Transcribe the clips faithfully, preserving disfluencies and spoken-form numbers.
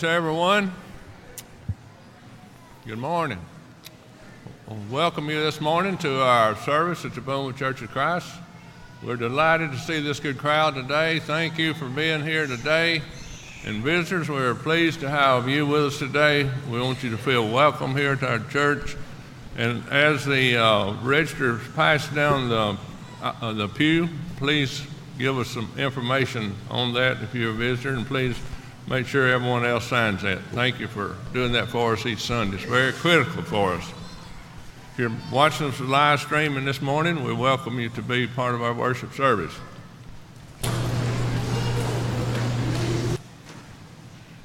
to everyone. Good morning. Welcome you this morning to our service at the Bowman Church of Christ. We're delighted to see this good crowd today. Thank you for being here today. And visitors, we're pleased to have you with us today. We want you to feel welcome here at our church. And as the uh, registers pass down the, uh, the pew, please give us some information on that if you're a visitor, and please make sure everyone else signs that. Thank you for doing that for us each Sunday. It's very critical for us. If you're watching us live streaming this morning, we welcome you to be part of our worship service.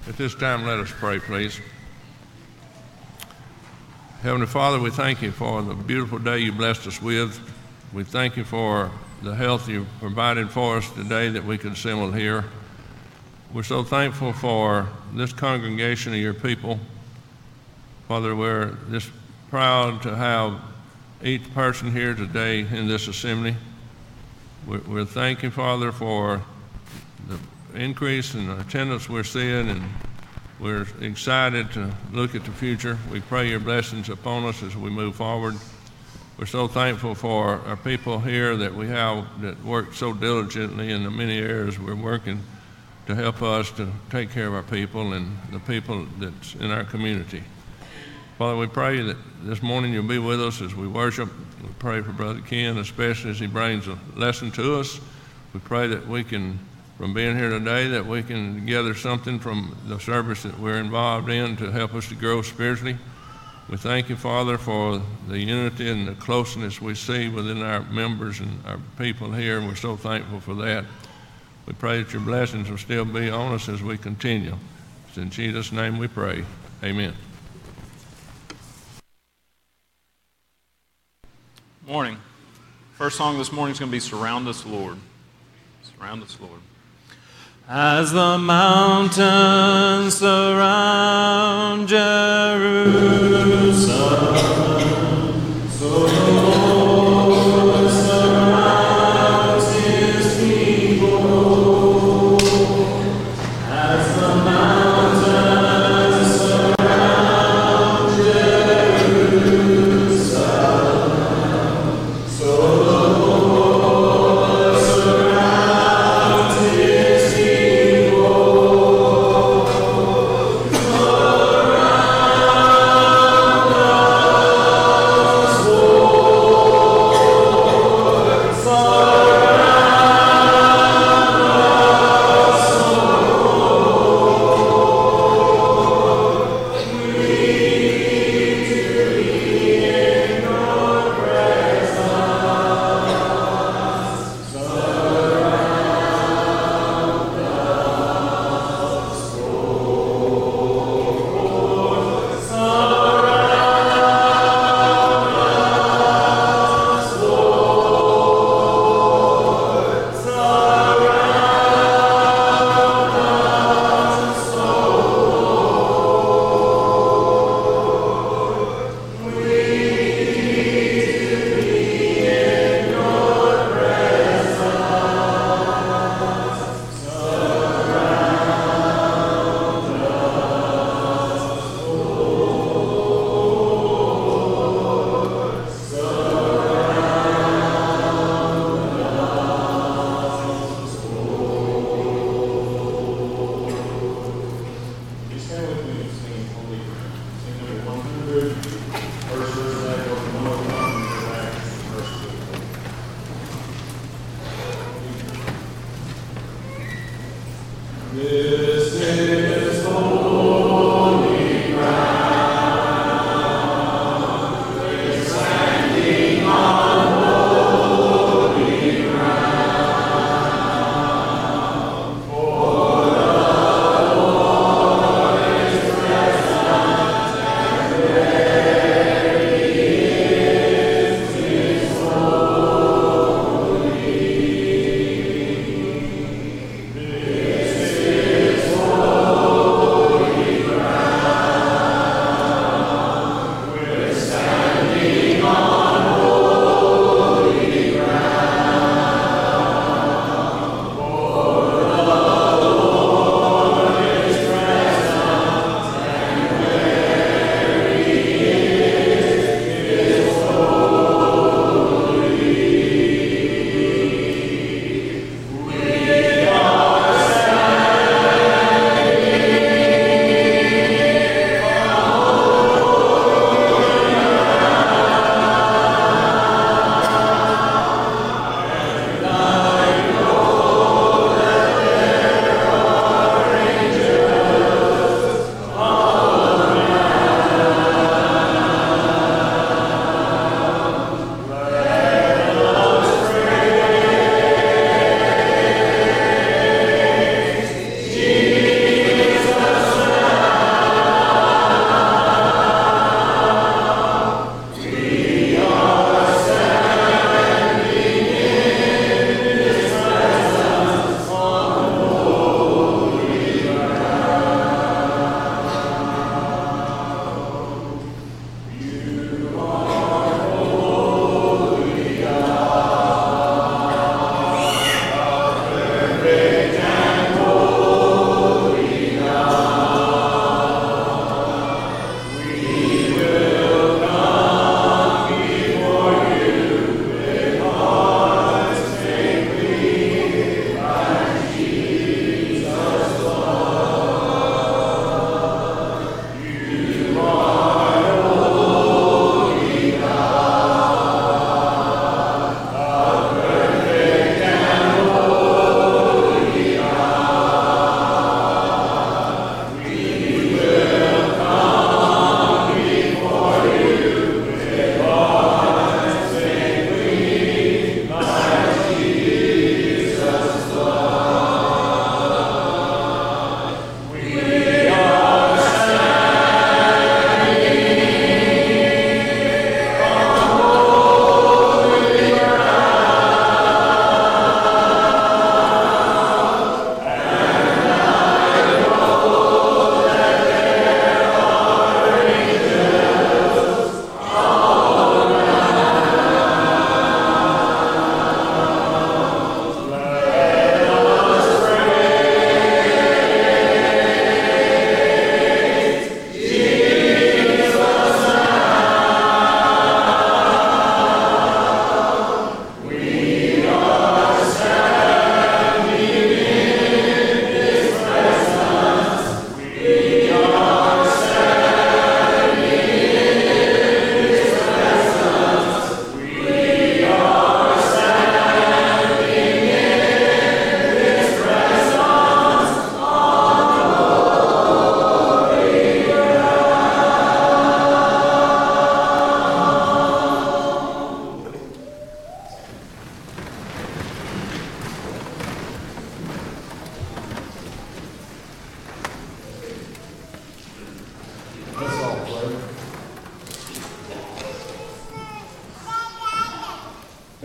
At this time, let us pray, please. Heavenly Father, we thank you for the beautiful day you blessed us with. We thank you for the health you provided for us today that we could assemble here. We're so thankful for this congregation of your people. Father, we're just proud to have each person here today in this assembly. We're, we're thanking, Father, for the increase in attendance we're seeing, and we're excited to look at the future. We pray your blessings upon us as we move forward. We're so thankful for our people here that we have that work so diligently in the many areas we're working to help us to take care of our people and the people that's in our community. Father, we pray that this morning you'll be with us as we worship. We pray for Brother Ken, especially as he brings a lesson to us. We pray that we can, from being here today, that we can gather something from the service that we're involved in to help us to grow spiritually. We thank you, Father, for the unity and the closeness we see within our members and our people here, and we're so thankful for that. We pray that your blessings will still be on us as we continue. It's in Jesus' name we pray. Amen. Morning. First song this morning is going to be Surround Us, Lord. Surround Us, Lord. As the mountains surround Jerusalem, so the Lord surrounds his people. As the mountains surround Jerusalem, so the Lord surrounds his people. Oh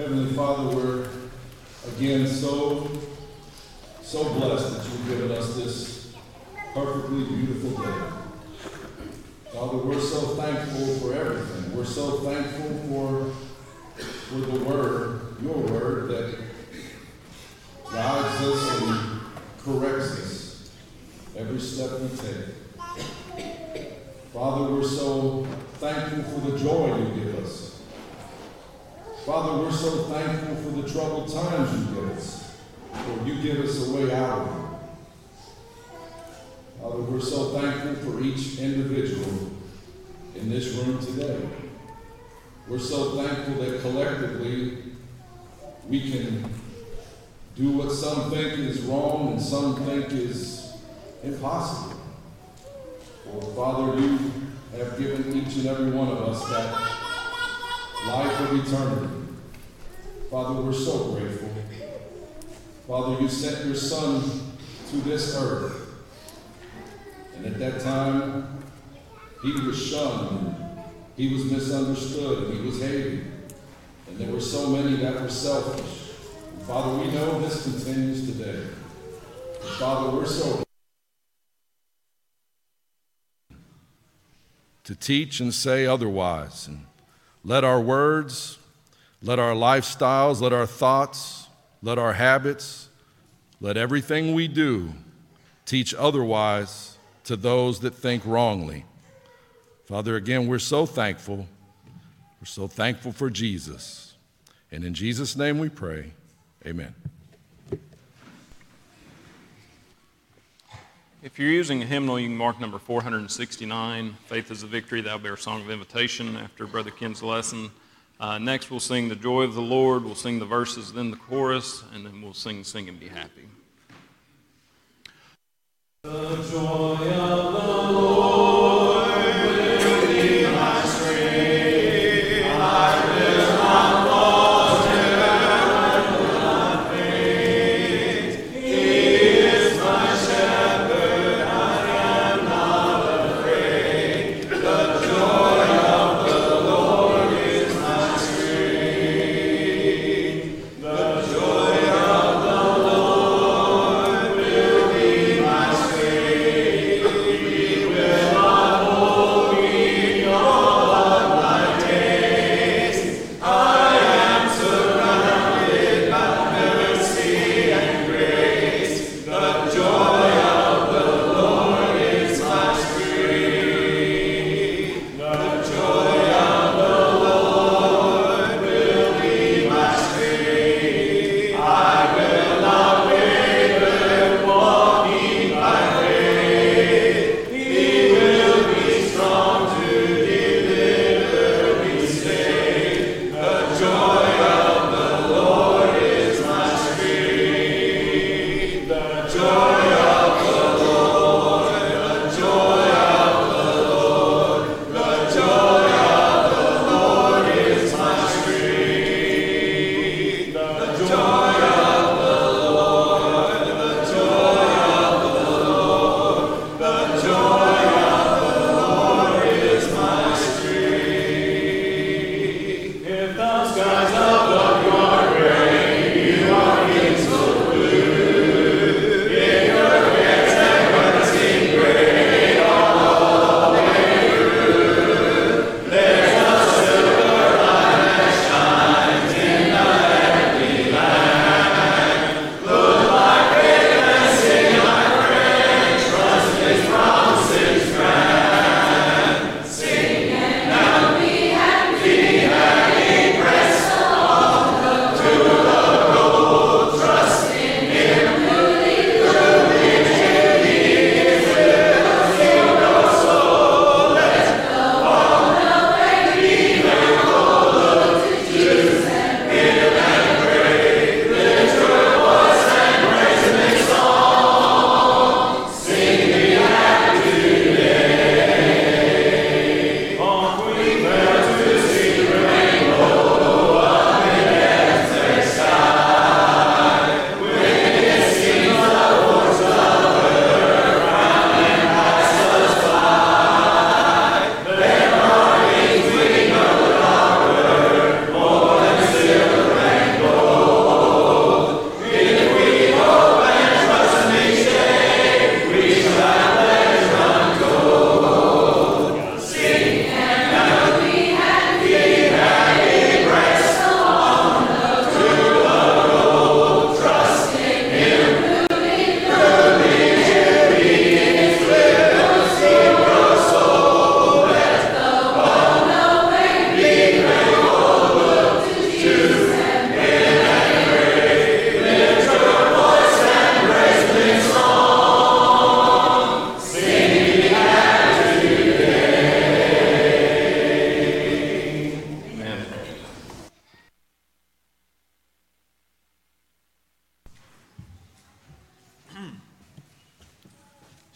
Heavenly Father, we're again so, so blessed that you've given us this perfectly beautiful day. Father, we're so thankful for everything. We're so thankful for, for the Word, your Word, that guides us and corrects us every step we take. Father, we're so thankful for the joy you give us. Father, we're so thankful for the troubled times you give us, for you give us a way out of them. Father, we're so thankful for each individual in this room today. We're so thankful that collectively we can do what some think is wrong and some think is impossible. For Father, you have given each and every one of us that life of eternity. Father, we're so grateful. Father, you sent your Son to this earth. And at that time, he was shunned. He was misunderstood. He was hated. And there were so many that were selfish. And Father, we know this continues today. And Father, we're so grateful to teach and say otherwise. And let our words, let our lifestyles, let our thoughts, let our habits, let everything we do teach otherwise to those that think wrongly. Father, again, we're so thankful. We're so thankful for Jesus. And in Jesus' name we pray. Amen. If you're using a hymnal, you can mark number four hundred sixty-nine, Faith is a Victory. That'll be our song of invitation after Brother Ken's lesson. Uh, next, we'll sing The Joy of the Lord. We'll sing the verses, then the chorus, and then we'll sing Sing and Be Happy. The joy of the Lord will be my strength. I will not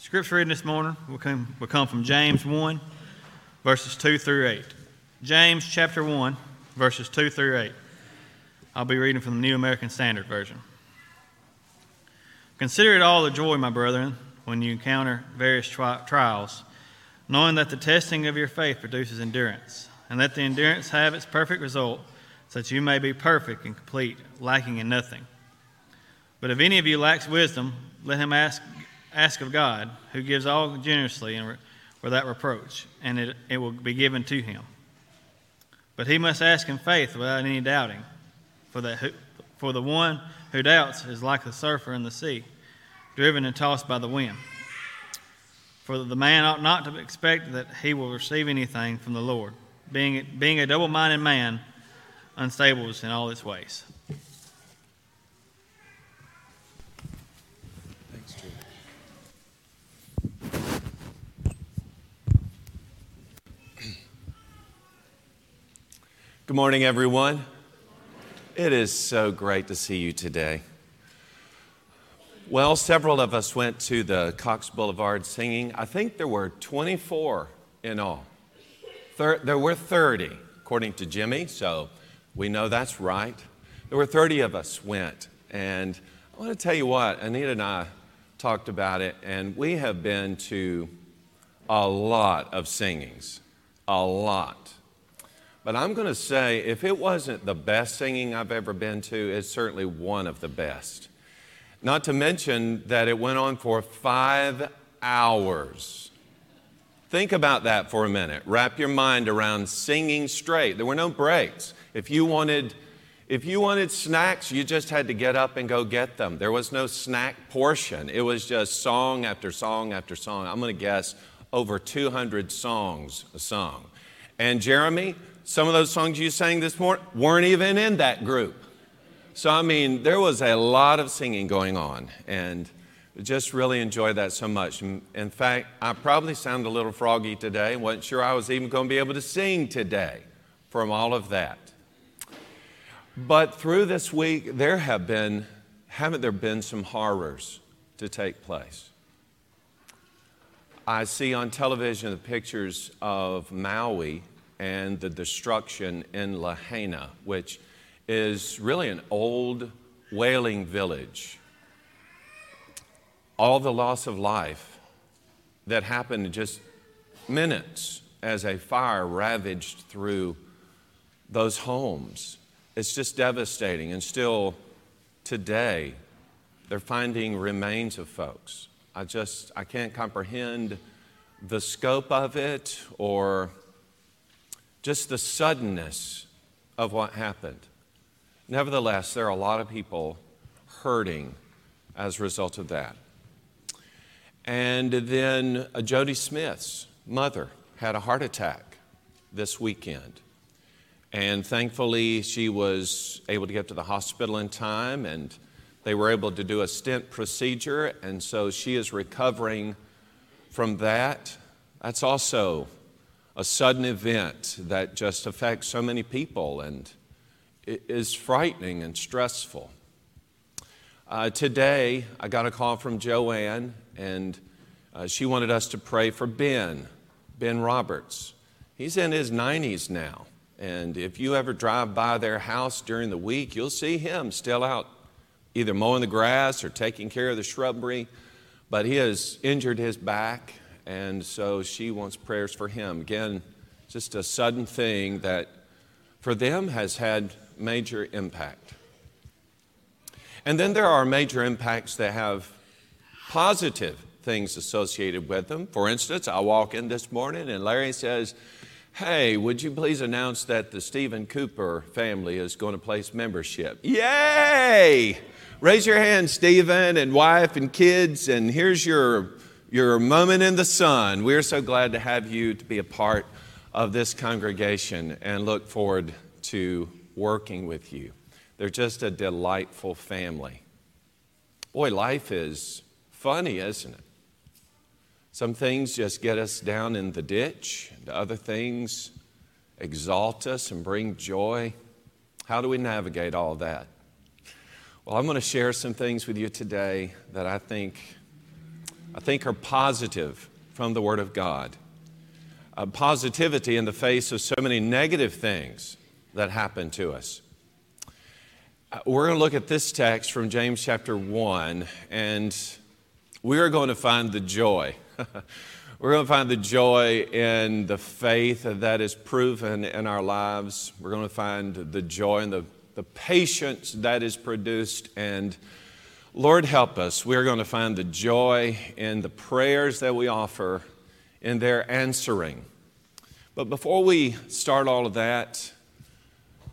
Scripture reading this morning will come, will come from James one, verses two through eight. James chapter one, verses two through eight. I'll be reading from the New American Standard Version. Consider it all a joy, my brethren, when you encounter various tri- trials, knowing that the testing of your faith produces endurance, and that the endurance have its perfect result, so that you may be perfect and complete, lacking in nothing. But if any of you lacks wisdom, let him ask ask of God, who gives all generously and re- without reproach, and it, it will be given to him. But he must ask in faith without any doubting, for that for the one who doubts is like the surfer in the sea, driven and tossed by the wind. For the man ought not to expect that he will receive anything from the Lord, being, being a double-minded man, unstable in all his ways. Thanks, Jude. Good morning, everyone. It is so great to see you today. Well, several of us went to the Cox Boulevard singing. I think there were twenty-four in all. Thir- there were thirty, according to Jimmy, so we know that's right. There were thirty of us went, and I want to tell you what, Anita and I talked about it, and we have been to a lot of singings, a lot. But I'm going to say, if it wasn't the best singing I've ever been to, it's certainly one of the best. Not to mention that it went on for five hours. Think about that for a minute. Wrap your mind around singing straight. There were no breaks. If you wanted, if you wanted snacks, you just had to get up and go get them. There was no snack portion. It was just song after song after song. I'm going to guess over two hundred songs a song. And Jeremy, some of those songs you sang this morning weren't even in that group. So, I mean, there was a lot of singing going on, and just really enjoyed that so much. In fact, I probably sound a little froggy today. Wasn't sure I was even going to be able to sing today from all of that. But through this week, there have been, haven't there been some horrors to take place? I see on television the pictures of Maui and the destruction in Lahaina, which is really an old whaling village. All the loss of life that happened in just minutes as a fire ravaged through those homes. It's just devastating. And still today, they're finding remains of folks. I just, I can't comprehend the scope of it or just the suddenness of what happened. Nevertheless, there are a lot of people hurting as a result of that. And then Jody Smith's mother had a heart attack this weekend. And thankfully, she was able to get to the hospital in time, and they were able to do a stent procedure, and so she is recovering from that. That's also a sudden event that just affects so many people, and it is frightening and stressful. Uh, today, I got a call from Joanne, and uh, she wanted us to pray for Ben, Ben Roberts. He's in his nineties now, and if you ever drive by their house during the week, you'll see him still out either mowing the grass or taking care of the shrubbery, but he has injured his back, and so she wants prayers for him. Again, just a sudden thing that for them has had major impact. And then there are major impacts that have positive things associated with them. For instance, I walk in this morning and Larry says, hey, would you please announce that the Stephen Cooper family is going to place membership? Yay! Raise your hand, Stephen, and wife and kids, and here's your, your moment in the sun. We're so glad to have you to be a part of this congregation and look forward to working with you. They're just a delightful family. Boy, life is funny, isn't it? Some things just get us down in the ditch, and other things exalt us and bring joy. How do we navigate all that? Well, I'm going to share some things with you today that I think I think, are positive from the Word of God. Uh, positivity in the face of so many negative things that happen to us. Uh, we're going to look at this text from James chapter one, and we are going to find the joy. We're going to find the joy in the faith that is proven in our lives. We're going to find the joy in the, the patience that is produced. And Lord, help us. We're going to find the joy in the prayers that we offer, in their answering. But before we start all of that,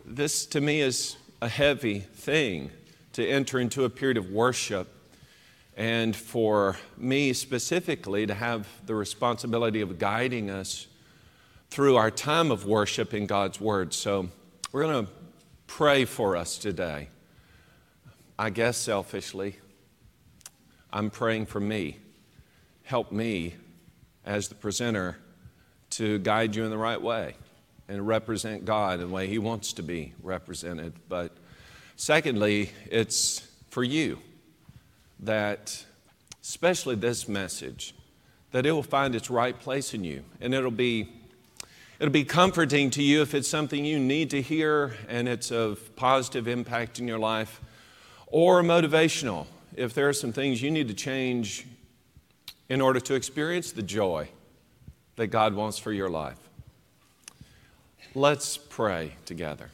this to me is a heavy thing to enter into a period of worship. And for me specifically to have the responsibility of guiding us through our time of worship in God's Word. So we're going to pray for us today. I guess selfishly, I'm praying for me. Help me as the presenter to guide you in the right way and represent God in the way He wants to be represented. But secondly, it's for you, that especially this message, that it will find its right place in you. And it'll be it'll be comforting to you if it's something you need to hear and it's of positive impact in your life, or motivational if there are some things you need to change in order to experience the joy that God wants for your life. Let's pray together.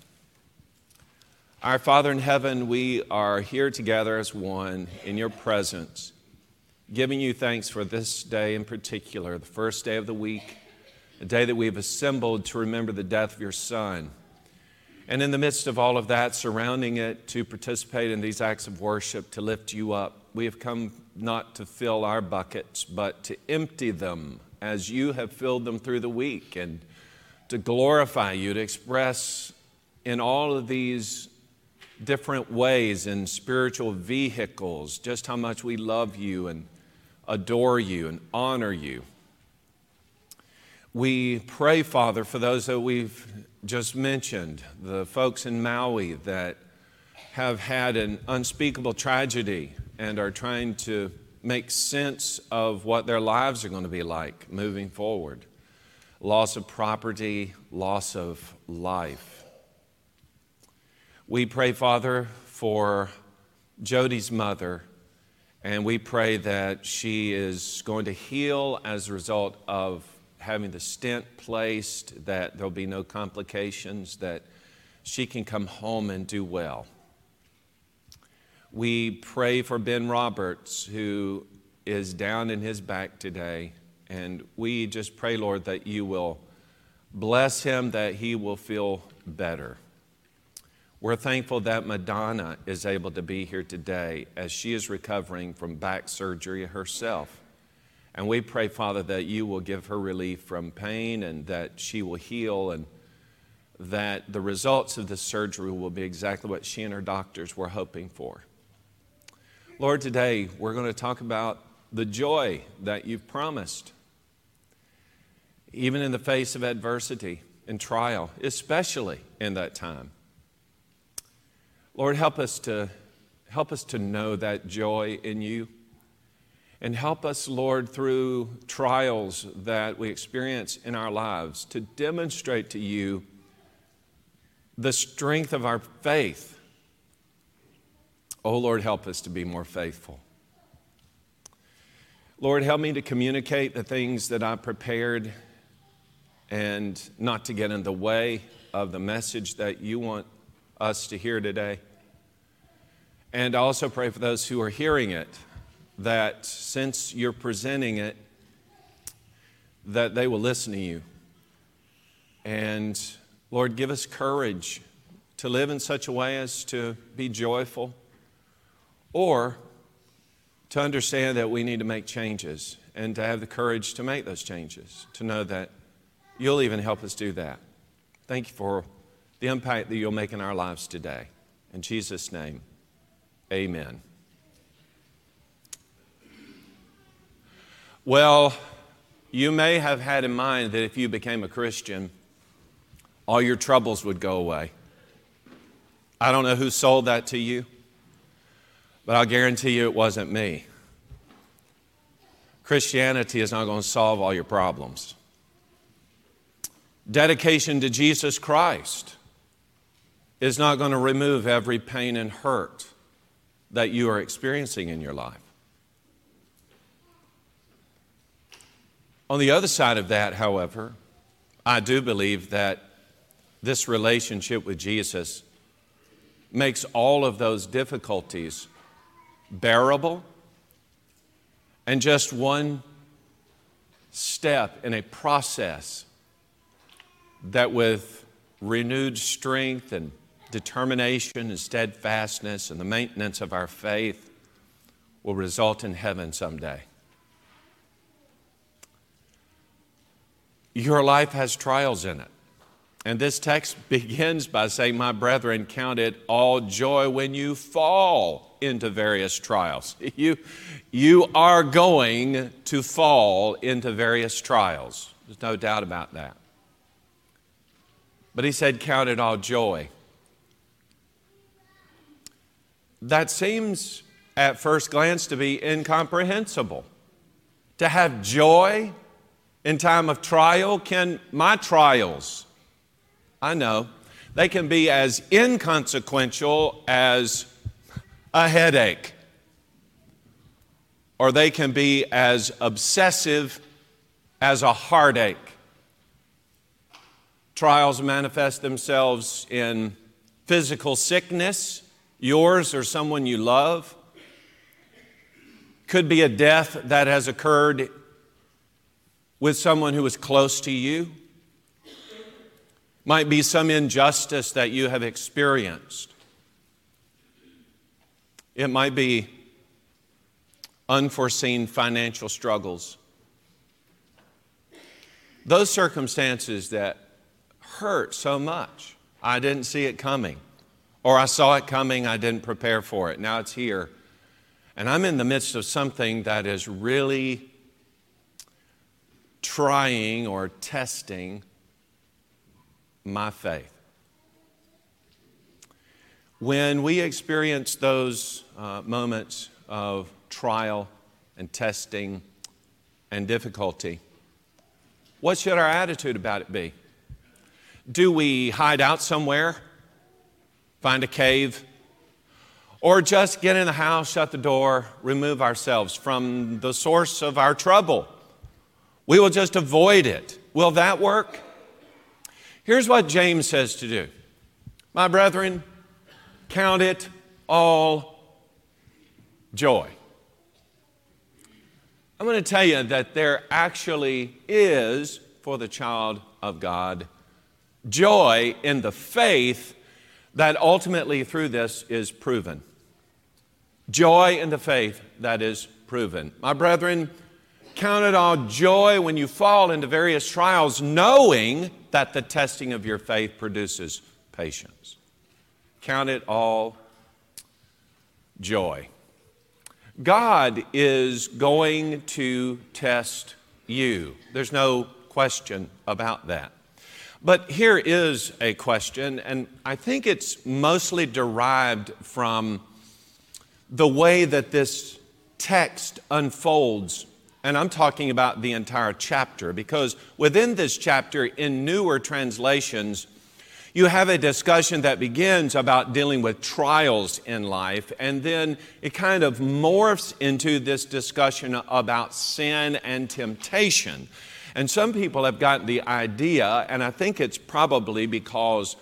Our Father in heaven, we are here together as one in your presence, giving you thanks for this day in particular, the first day of the week, the day that we have assembled to remember the death of your Son. And in the midst of all of that, surrounding it, to participate in these acts of worship, to lift you up. We have come not to fill our buckets, but to empty them as you have filled them through the week, and to glorify you, to express in all of these different ways and spiritual vehicles just how much we love you and adore you and honor you. We pray, Father, for those that we've just mentioned, the folks in Maui that have had an unspeakable tragedy and are trying to make sense of what their lives are going to be like moving forward. Loss of property, loss of life. We pray, Father, for Jody's mother, and we pray that she is going to heal as a result of having the stent placed, that there'll be no complications, that she can come home and do well. We pray for Ben Roberts, who is down in his back today, and we just pray, Lord, that you will bless him, that he will feel better. We're thankful that Madonna is able to be here today as she is recovering from back surgery herself. And we pray, Father, that you will give her relief from pain and that she will heal, and that the results of this surgery will be exactly what she and her doctors were hoping for. Lord, today we're going to talk about the joy that you've promised, even in the face of adversity and trial, especially in that time. Lord, help us to help us to know that joy in you, and help us, Lord, through trials that we experience in our lives, to demonstrate to you the strength of our faith. Oh, Lord, help us to be more faithful. Lord, help me to communicate the things that I prepared and not to get in the way of the message that you want us to hear today. And I also pray for those who are hearing it, that since you're presenting it, that they will listen to you. And Lord, give us courage to live in such a way as to be joyful, or to understand that we need to make changes and to have the courage to make those changes, to know that you'll even help us do that. Thank you for the impact that you'll make in our lives today. In Jesus' name, amen. Well, you may have had in mind that if you became a Christian, all your troubles would go away. I don't know who sold that to you, but I'll guarantee you it wasn't me. Christianity is not going to solve all your problems. Dedication to Jesus Christ is not going to remove every pain and hurt that you are experiencing in your life. On the other side of that, however, I do believe that this relationship with Jesus makes all of those difficulties bearable and just one step in a process that with renewed strength and determination and steadfastness and the maintenance of our faith will result in heaven someday. Your life has trials in it. And this text begins by saying, my brethren, count it all joy when you fall into various trials. You, you are going to fall into various trials. There's no doubt about that. But he said, count it all joy. That seems at first glance to be incomprehensible. To have joy in time of trial, can my trials, I know, they can be as inconsequential as a headache, or they can be as obsessive as a heartache. Trials manifest themselves in physical sickness, yours or someone you love. Could be a death that has occurred with someone who is close to you. Might be some injustice that you have experienced. It might be unforeseen financial struggles. Those circumstances that hurt so much, I didn't see it coming. Or I saw it coming, I didn't prepare for it. Now it's here. And I'm in the midst of something that is really trying or testing my faith. When we experience those uh, moments of trial and testing and difficulty, what should our attitude about it be? Do we hide out somewhere, find a cave, or just get in the house, shut the door, remove ourselves from the source of our trouble? We will just avoid it. Will that work? Here's what James says to do. My brethren, count it all joy. I'm going to tell you that there actually is, for the child of God, joy in the faith that ultimately through this is proven. Joy in the faith that is proven. My brethren, count it all joy when you fall into various trials, knowing that the testing of your faith produces patience. Count it all joy. God is going to test you. There's no question about that. But here is a question, and I think it's mostly derived from the way that this text unfolds. And I'm talking about the entire chapter, because within this chapter, in newer translations, you have a discussion that begins about dealing with trials in life, and then it kind of morphs into this discussion about sin and temptation. And some people have gotten the idea, and I think it's probably because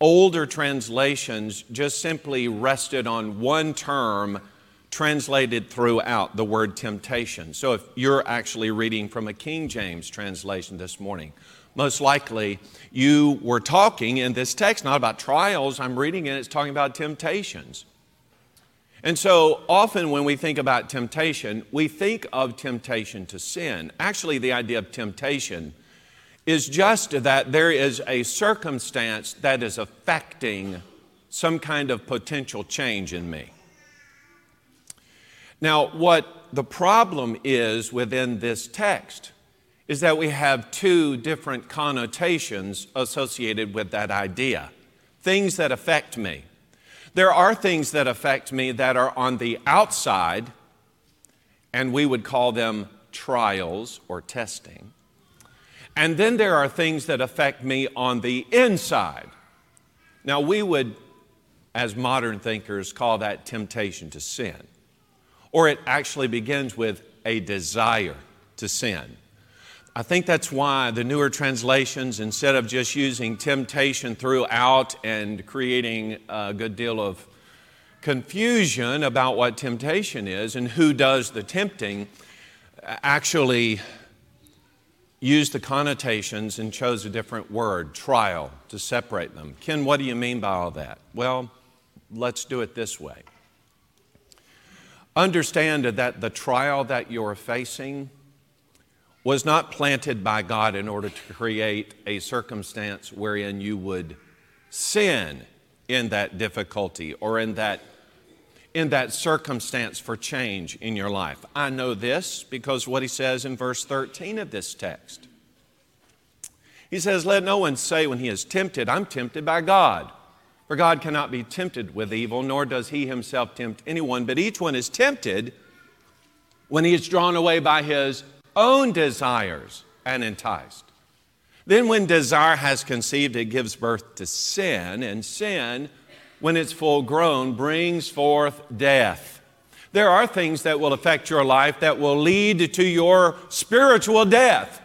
older translations just simply rested on one term translated throughout, the word temptation. So if you're actually reading from a King James translation this morning, most likely you were talking in this text not about trials. I'm reading it, it's talking about temptations. And so often when we think about temptation, we think of temptation to sin. Actually, the idea of temptation is just that there is a circumstance that is affecting some kind of potential change in me. Now, what the problem is within this text is that we have two different connotations associated with that idea. Things that affect me. There are things that affect me that are on the outside, and we would call them trials or testing. And then there are things that affect me on the inside. Now, we would, as modern thinkers, call that temptation to sin. Or it actually begins with a desire to sin. I think that's why the newer translations, instead of just using temptation throughout and creating a good deal of confusion about what temptation is and who does the tempting, actually used the connotations and chose a different word, trial, to separate them. Ken, what do you mean by all that? Well, let's do it this way. Understand that the trial that you're facing was not planted by God in order to create a circumstance wherein you would sin in that difficulty or in that, in that circumstance for change in your life. I know this because what he says in verse thirteen of this text. He says, "Let no one say when he is tempted, I'm tempted by God. For God cannot be tempted with evil, nor does he himself tempt anyone. But each one is tempted when he is drawn away by his own desires and enticed. Then when desire has conceived, it gives birth to sin, and sin, when it's full grown, brings forth death." There are things that will affect your life that will lead to your spiritual death.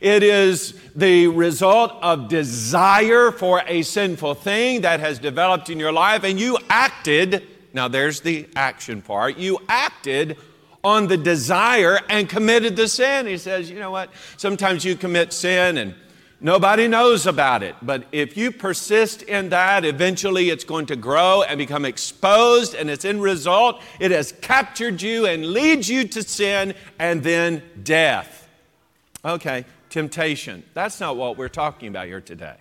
It is the result of desire for a sinful thing that has developed in your life, and you acted, now there's the action part, you acted on the desire and committed the sin. He says, you know what? Sometimes you commit sin and nobody knows about it. But if you persist in that, eventually it's going to grow and become exposed, and its end result, it has captured you and leads you to sin and then death. Okay, temptation. That's not what we're talking about here today.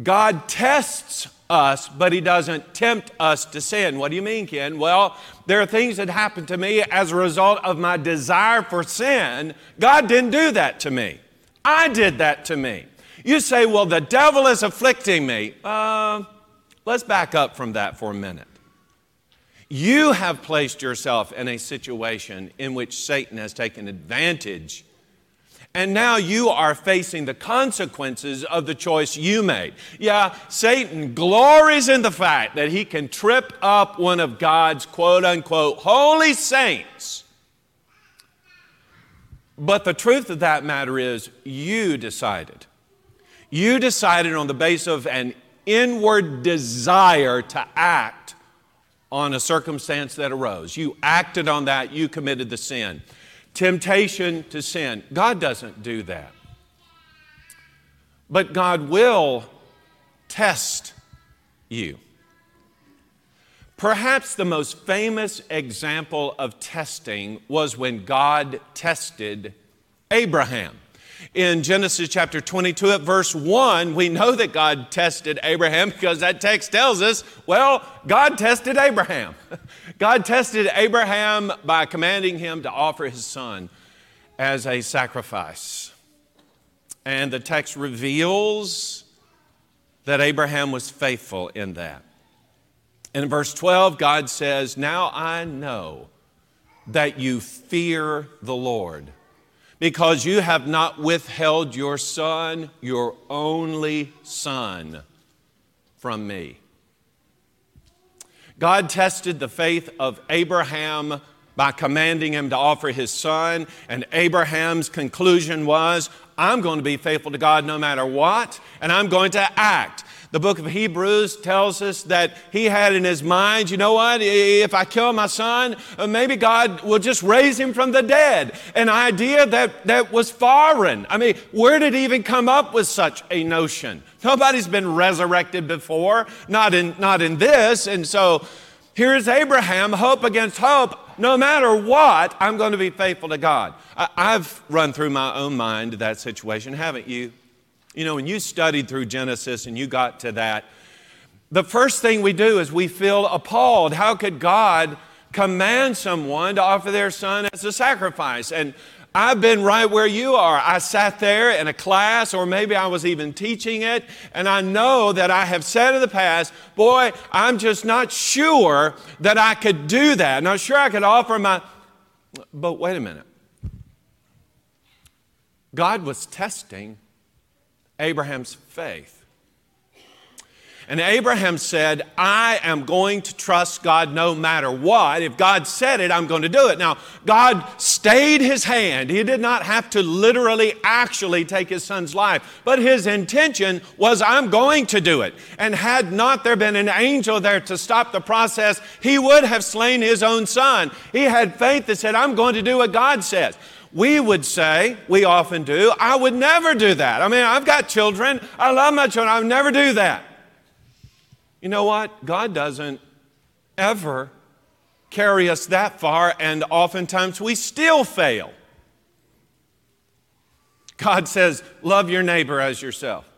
God tests us, but he doesn't tempt us to sin. What do you mean, Ken? Well, there are things that happen to me as a result of my desire for sin. God didn't do that to me. I did that to me. You say, well, the devil is afflicting me. Uh, let's back up from that for a minute. You have placed yourself in a situation in which Satan has taken advantage, and now you are facing the consequences of the choice you made. Yeah, Satan glories in the fact that he can trip up one of God's quote-unquote holy saints. But the truth of that matter is you decided. You decided on the basis of an inward desire to act on a circumstance that arose. You acted on that. You committed the sin. Temptation to sin. God doesn't do that. But God will test you. Perhaps the most famous example of testing was when God tested Abraham. In Genesis chapter twenty-two at verse one, we know that God tested Abraham because that text tells us, well, God tested Abraham. God tested Abraham by commanding him to offer his son as a sacrifice. And the text reveals that Abraham was faithful in that. In verse twelve, God says, "Now I know that you fear the Lord, because you have not withheld your son, your only son, from me." God tested the faith of Abraham by commanding him to offer his son, and Abraham's conclusion was, I'm going to be faithful to God no matter what, and I'm going to act. The book of Hebrews tells us that he had in his mind, you know what, if I kill my son, maybe God will just raise him from the dead. An idea that, that was foreign. I mean, where did he even come up with such a notion? Nobody's been resurrected before, not in, not in this. And so here is Abraham, hope against hope. No matter what, I'm going to be faithful to God. I, I've run through my own mind that situation, haven't you? You know, when you studied through Genesis and you got to that, the first thing we do is we feel appalled. How could God command someone to offer their son as a sacrifice? And I've been right where you are. I sat there in a class, or maybe I was even teaching it, and I know that I have said in the past, boy, I'm just not sure that I could do that. Not sure I could offer my But wait a minute. God was testing Abraham's faith. And Abraham said, I am going to trust God no matter what. If God said it, I'm going to do it. Now, God stayed his hand. He did not have to literally, actually take his son's life. But his intention was, I'm going to do it. And had not there been an angel there to stop the process, he would have slain his own son. He had faith that said, I'm going to do what God says. We would say, we often do, I would never do that. I mean, I've got children. I love my children. I would never do that. You know what? God doesn't ever carry us that far, and oftentimes we still fail. God says, love your neighbor as yourself.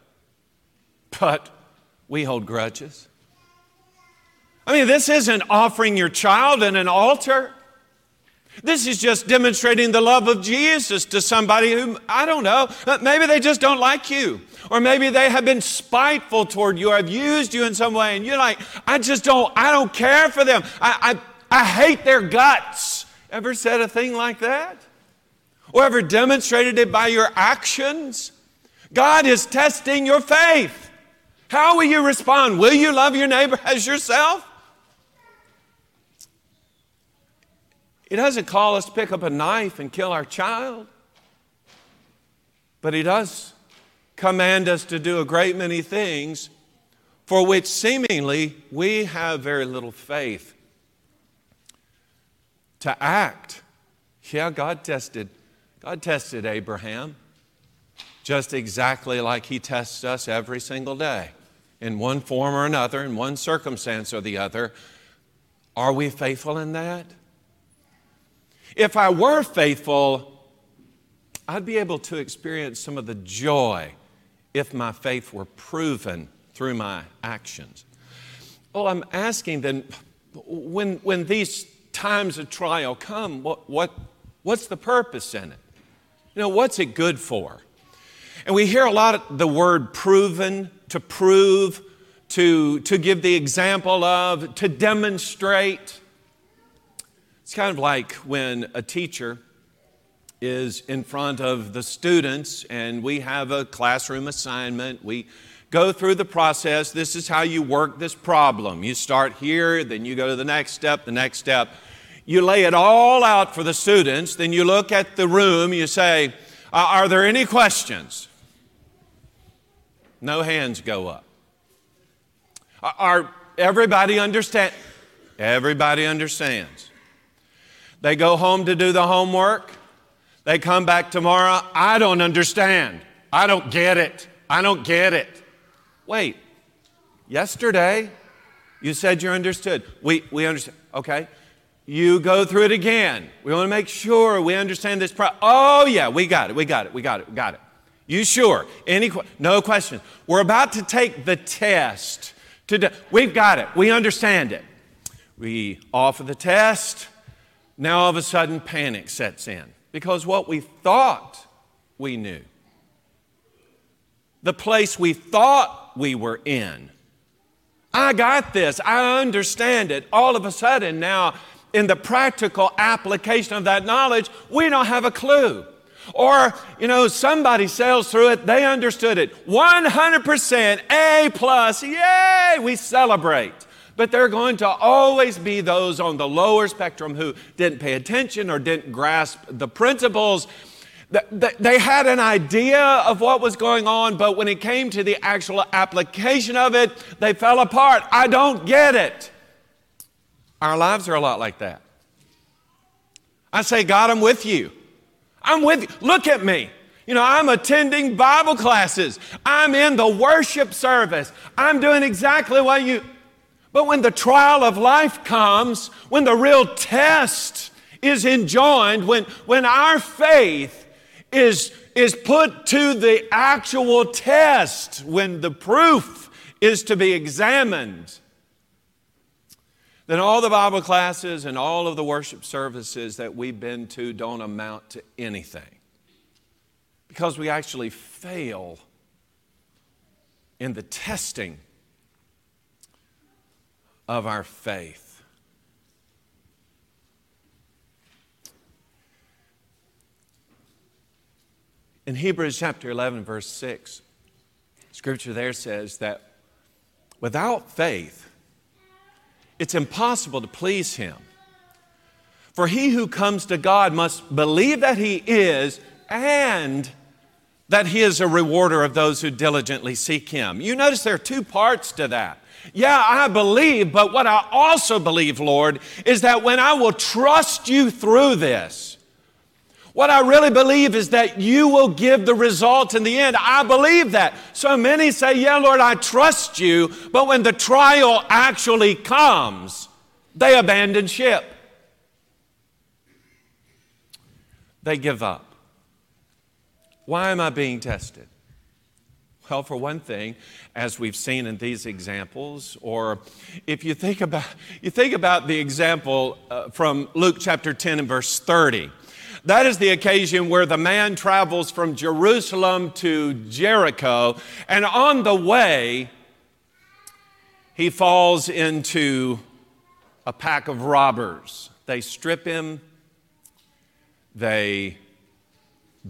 But we hold grudges. I mean, this isn't offering your child in an altar. This is just demonstrating the love of Jesus to somebody who, I don't know, maybe they just don't like you. Or maybe they have been spiteful toward you or have used you in some way. And you're like, I just don't, I don't care for them. I, I, I hate their guts. Ever said a thing like that? Or ever demonstrated it by your actions? God is testing your faith. How will you respond? Will you love your neighbor as yourself? He doesn't call us to pick up a knife and kill our child. But He does command us to do a great many things for which seemingly we have very little faith. To act. Yeah, God tested. God tested Abraham just exactly like He tests us every single day, in one form or another, in one circumstance or the other. Are we faithful in that? If I were faithful, I'd be able to experience some of the joy if my faith were proven through my actions. Well, I'm asking then, when, when these times of trial come, what, what, what's the purpose in it? You know, what's it good for? And we hear a lot of the word proven, to prove, to, to give the example of, to demonstrate. It's kind of like when a teacher is in front of the students and we have a classroom assignment. We go through the process. This is how you work this problem. You start here, then you go to the next step, the next step. You lay it all out for the students. Then you look at the room. You say, are there any questions? No hands go up. Are everybody understand? Everybody understands. They go home to do the homework. They come back tomorrow. I don't understand. I don't get it. I don't get it. Wait, yesterday you said you understood. We, we understand. Okay. You go through it again. We want to make sure we understand this problem. Oh, yeah, we got it. We got it. We got it. We got it. You sure? Any? Qu- no questions. We're about to take the test. Today. We've got it. We understand it. We offer the test. Now, all of a sudden, panic sets in because what we thought we knew, the place we thought we were in, I got this, I understand it. All of a sudden, now, in the practical application of that knowledge, we don't have a clue. Or, you know, somebody sails through it, they understood it. one hundred percent, A plus, yay, we celebrate. But there are going to always be those on the lower spectrum who didn't pay attention or didn't grasp the principles. They had an idea of what was going on, but when it came to the actual application of it, they fell apart. I don't get it. Our lives are a lot like that. I say, God, I'm with you. I'm with you. Look at me. You know, I'm attending Bible classes. I'm in the worship service. I'm doing exactly what you... But when the trial of life comes, when the real test is enjoined, when, when our faith is, is put to the actual test, when the proof is to be examined, then all the Bible classes and all of the worship services that we've been to don't amount to anything because we actually fail in the testing of our faith. In Hebrews chapter eleven, verse six, Scripture there says that without faith, it's impossible to please Him. For he who comes to God must believe that He is and that He is a rewarder of those who diligently seek Him. You notice there are two parts to that. Yeah, I believe, but what I also believe, Lord, is that when I will trust You through this, what I really believe is that You will give the result in the end. I believe that. So many say, yeah, Lord, I trust You, but when the trial actually comes, they abandon ship. They give up. Why am I being tested? Well, for one thing, as we've seen in these examples, or if you think about you think about the example uh, from Luke chapter ten and verse thirty, that is the occasion where the man travels from Jerusalem to Jericho, and on the way, he falls into a pack of robbers. They strip him, they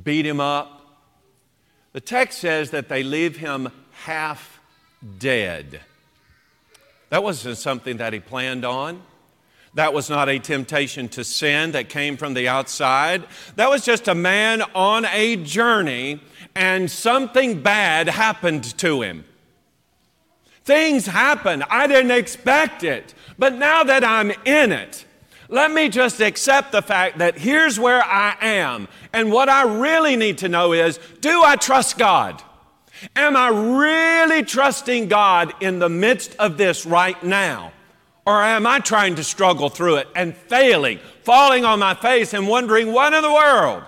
beat him up. The text says that they leave him half dead. That wasn't something that he planned on. That was not a temptation to sin that came from the outside. That was just a man on a journey, and something bad happened to him. Things happened. I didn't expect it. But now that I'm in it, let me just accept the fact that here's where I am. And what I really need to know is, do I trust God? Am I really trusting God in the midst of this right now? Or am I trying to struggle through it and failing, falling on my face and wondering, what in the world?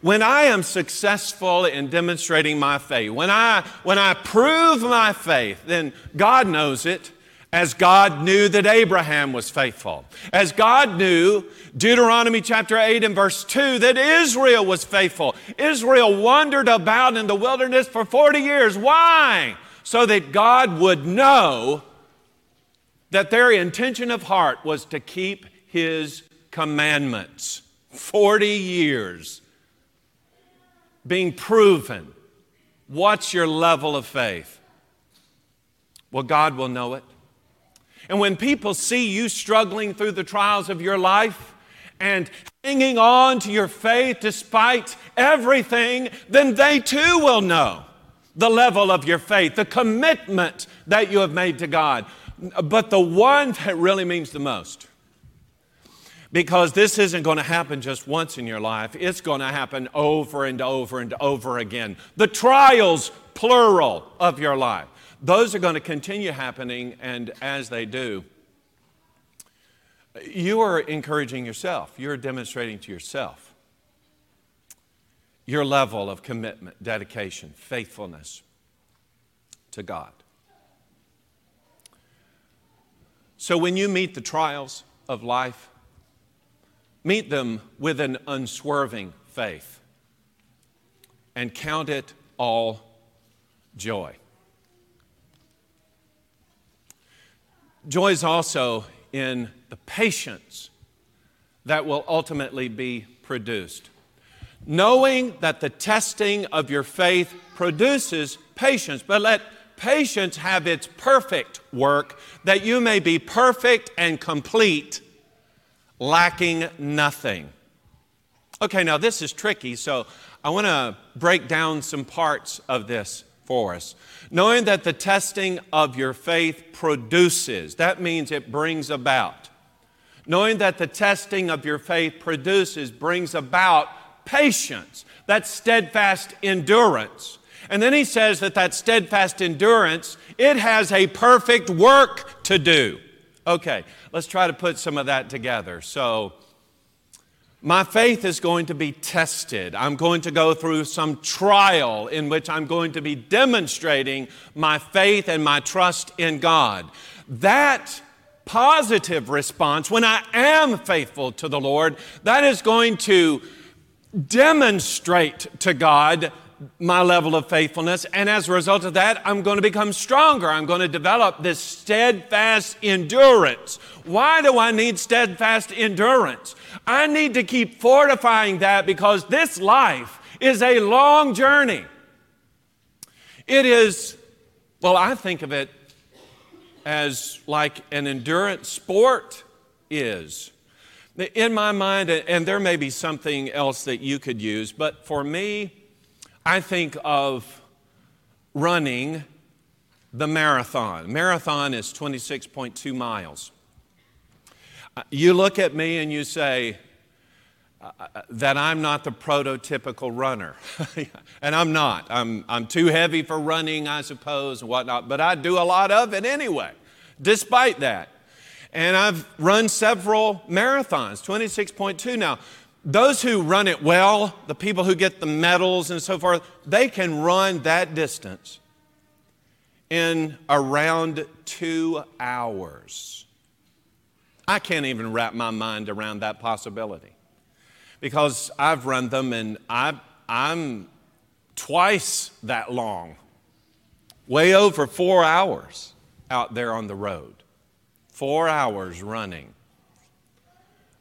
When I am successful in demonstrating my faith, when I, when I prove my faith, then God knows it. As God knew that Abraham was faithful. As God knew, Deuteronomy chapter eight and verse two, that Israel was faithful. Israel wandered about in the wilderness for forty years. Why? So that God would know that their intention of heart was to keep His commandments. forty years being proven. What's your level of faith? Well, God will know it. And when people see you struggling through the trials of your life and hanging on to your faith despite everything, then they too will know the level of your faith, the commitment that you have made to God. But the one that really means the most, because this isn't going to happen just once in your life. It's going to happen over and over and over again. The trials, plural, of your life. Those are going to continue happening, and as they do, you are encouraging yourself. You're demonstrating to yourself your level of commitment, dedication, faithfulness to God. So when you meet the trials of life, meet them with an unswerving faith and count it all joy. Joy is also in the patience that will ultimately be produced. Knowing that the testing of your faith produces patience, but let patience have its perfect work, that you may be perfect and complete, lacking nothing. Okay, now this is tricky, so I want to break down some parts of this for us. Knowing that the testing of your faith produces, that means it brings about. Knowing that the testing of your faith produces brings about patience, that steadfast endurance. And then he says that that steadfast endurance, it has a perfect work to do. Okay, let's try to put some of that together. So, my faith is going to be tested. I'm going to go through some trial in which I'm going to be demonstrating my faith and my trust in God. That positive response, when I am faithful to the Lord, that is going to demonstrate to God my level of faithfulness. And as a result of that, I'm going to become stronger. I'm going to develop this steadfast endurance. Why do I need steadfast endurance? I need to keep fortifying that, because this life is a long journey. It is, well, I think of it as like an endurance sport is. In my mind, and there may be something else that you could use, but for me, I think of running the marathon. Marathon is twenty-six point two miles. You look at me and you say uh, that I'm not the prototypical runner. And I'm not. I'm, I'm too heavy for running, I suppose, and whatnot, but I do a lot of it anyway, despite that. And I've run several marathons, twenty-six point two now. Those who run it well, the people who get the medals and so forth, they can run that distance in around two hours. I can't even wrap my mind around that possibility because I've run them and I, I'm twice that long, way over four hours out there on the road. Four hours running,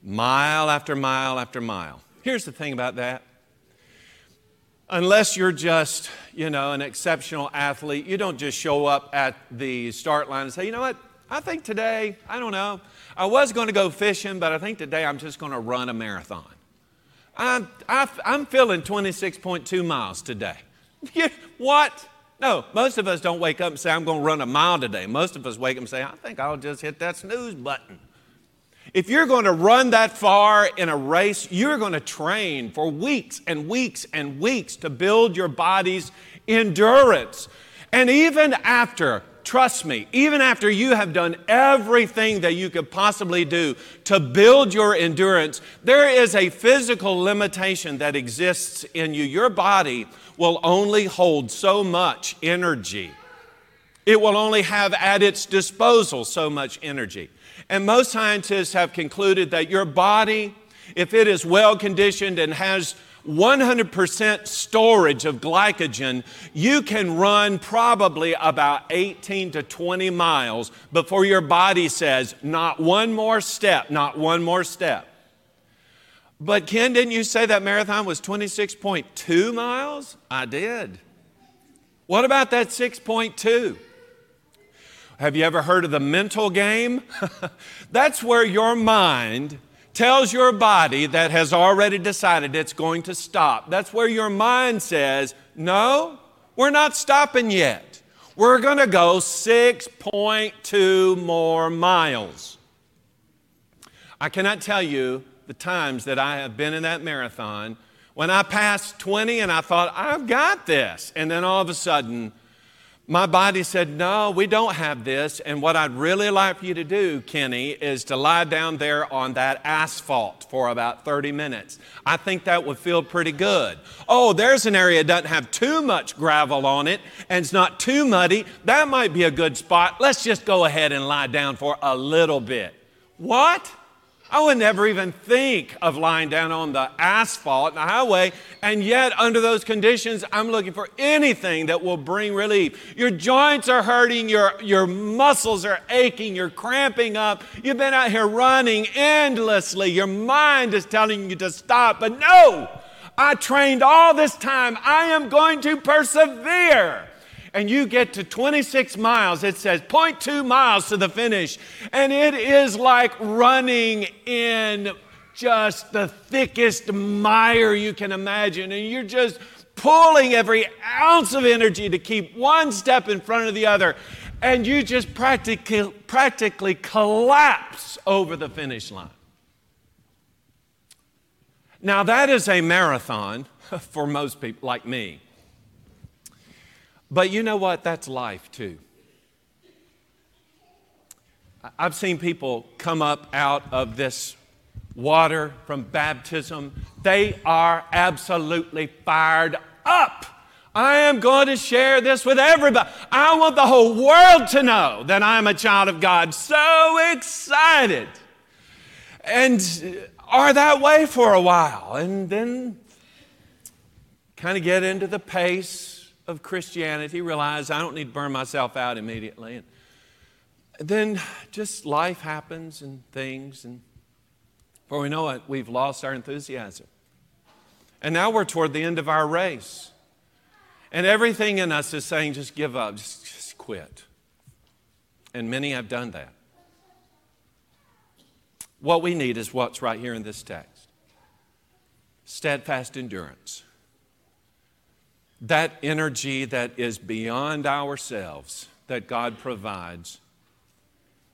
mile after mile after mile. Here's the thing about that. Unless you're just, you know, an exceptional athlete, you don't just show up at the start line and say, you know what, I think today, I don't know, I was going to go fishing, but I think today I'm just going to run a marathon. I'm, I'm feeling twenty-six point two miles today. What? No, most of us don't wake up and say, I'm going to run a mile today. Most of us wake up and say, I think I'll just hit that snooze button. If you're going to run that far in a race, you're going to train for weeks and weeks and weeks to build your body's endurance. And even after, trust me, even after you have done everything that you could possibly do to build your endurance, there is a physical limitation that exists in you. Your body will only hold so much energy. It will only have at its disposal so much energy. And most scientists have concluded that your body, if it is well conditioned and has one hundred percent storage of glycogen, you can run probably about eighteen to twenty miles before your body says, not one more step, not one more step. But Ken, didn't you say that marathon was twenty-six point two miles? I did. What about that six point two? Have you ever heard of the mental game? That's where your mind tells your body that has already decided it's going to stop. That's where your mind says, no, we're not stopping yet. We're going to go six point two more miles. I cannot tell you the times that I have been in that marathon when I passed twenty and I thought, I've got this. And then all of a sudden, my body said, no, we don't have this. And what I'd really like for you to do, Kenny, is to lie down there on that asphalt for about thirty minutes. I think that would feel pretty good. Oh, there's an area that doesn't have too much gravel on it and it's not too muddy. That might be a good spot. Let's just go ahead and lie down for a little bit. What? I would never even think of lying down on the asphalt and the highway, and yet under those conditions, I'm looking for anything that will bring relief. Your joints are hurting, your, your muscles are aching, you're cramping up. You've been out here running endlessly. Your mind is telling you to stop, but no, I trained all this time. I am going to persevere. And you get to twenty-six miles, it says zero point two miles to the finish. And it is like running in just the thickest mire you can imagine. And you're just pulling every ounce of energy to keep one step in front of the other. And you just practically, practically collapse over the finish line. Now that is a marathon for most people like me. But you know what? That's life, too. I've seen people come up out of this water from baptism. They are absolutely fired up. I am going to share this with everybody. I want the whole world to know that I'm a child of God. So excited. And are that way for a while. And then kind of get into the pace of Christianity, realize I don't need to burn myself out immediately. And then just life happens and things, and before we know it, we've lost our enthusiasm. And now we're toward the end of our race. And everything in us is saying, just give up, just, just quit. And many have done that. What we need is what's right here in this text. Steadfast endurance. That energy that is beyond ourselves that God provides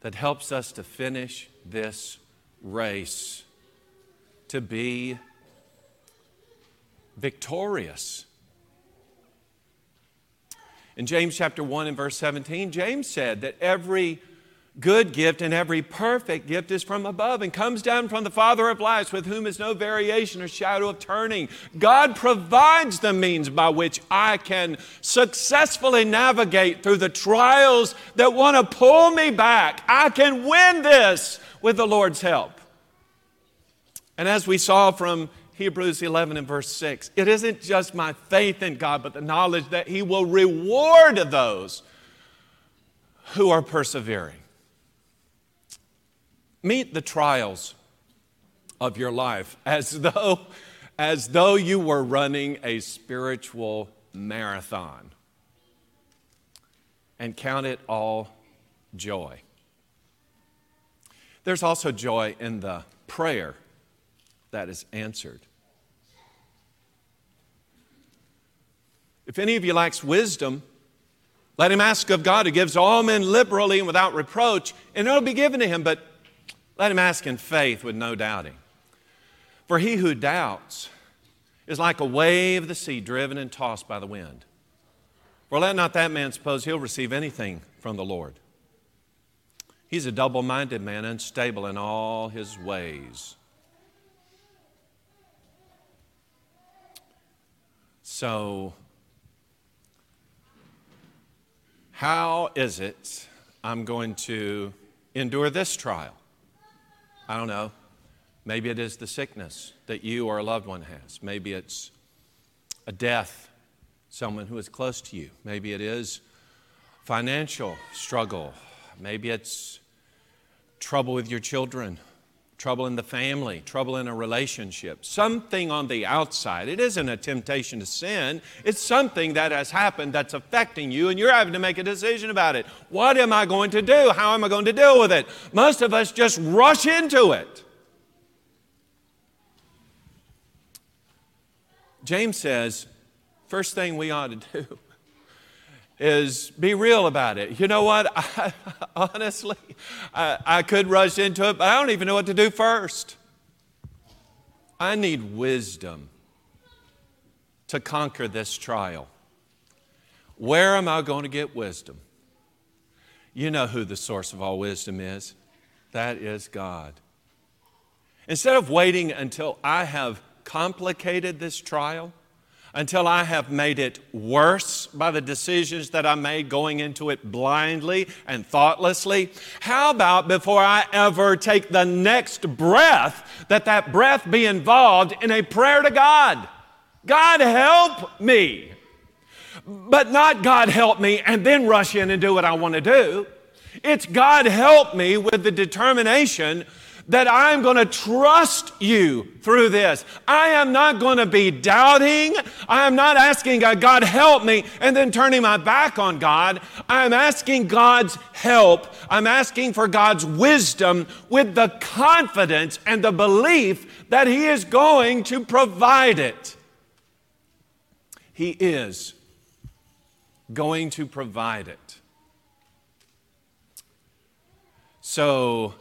that helps us to finish this race, to be victorious. In James chapter one and verse seventeen, James said that every good gift and every perfect gift is from above and comes down from the Father of lights, with whom is no variation or shadow of turning. God provides the means by which I can successfully navigate through the trials that want to pull me back. I can win this with the Lord's help. And as we saw from Hebrews eleven and verse six, it isn't just my faith in God, but the knowledge that He will reward those who are persevering. Meet the trials of your life as though, as though you were running a spiritual marathon, and count it all joy. There's also joy in the prayer that is answered. If any of you lacks wisdom, let him ask of God, who gives all men liberally and without reproach, and it will be given to him, but let him ask in faith with no doubting. For he who doubts is like a wave of the sea, driven and tossed by the wind. For let not that man suppose he'll receive anything from the Lord. He's a double-minded man, unstable in all his ways. So, how is it I'm going to endure this trial? I don't know. Maybe it is the sickness that you or a loved one has. Maybe it's a death, someone who is close to you. Maybe it is financial struggle. Maybe it's trouble with your children, trouble in the family, trouble in a relationship. Something on the outside. It isn't a temptation to sin. It's something that has happened that's affecting you, and you're having to make a decision about it. What am I going to do? How am I going to deal with it? Most of us just rush into it. James says, first thing we ought to do is be real about it. You know what? I, honestly, I, I could rush into it, but I don't even know what to do first. I need wisdom to conquer this trial. Where am I going to get wisdom? You know who the source of all wisdom is. That is God. Instead of waiting until I have complicated this trial, until I have made it worse by the decisions that I made going into it blindly and thoughtlessly, how about before I ever take the next breath, that that breath be involved in a prayer to God? God help me. But not God help me and then rush in and do what I want to do. It's God help me with the determination that I'm going to trust you through this. I am not going to be doubting. I am not asking God, God help me, and then turning my back on God. I'm asking God's help. I'm asking for God's wisdom with the confidence and the belief that He is going to provide it. He is going to provide it. So,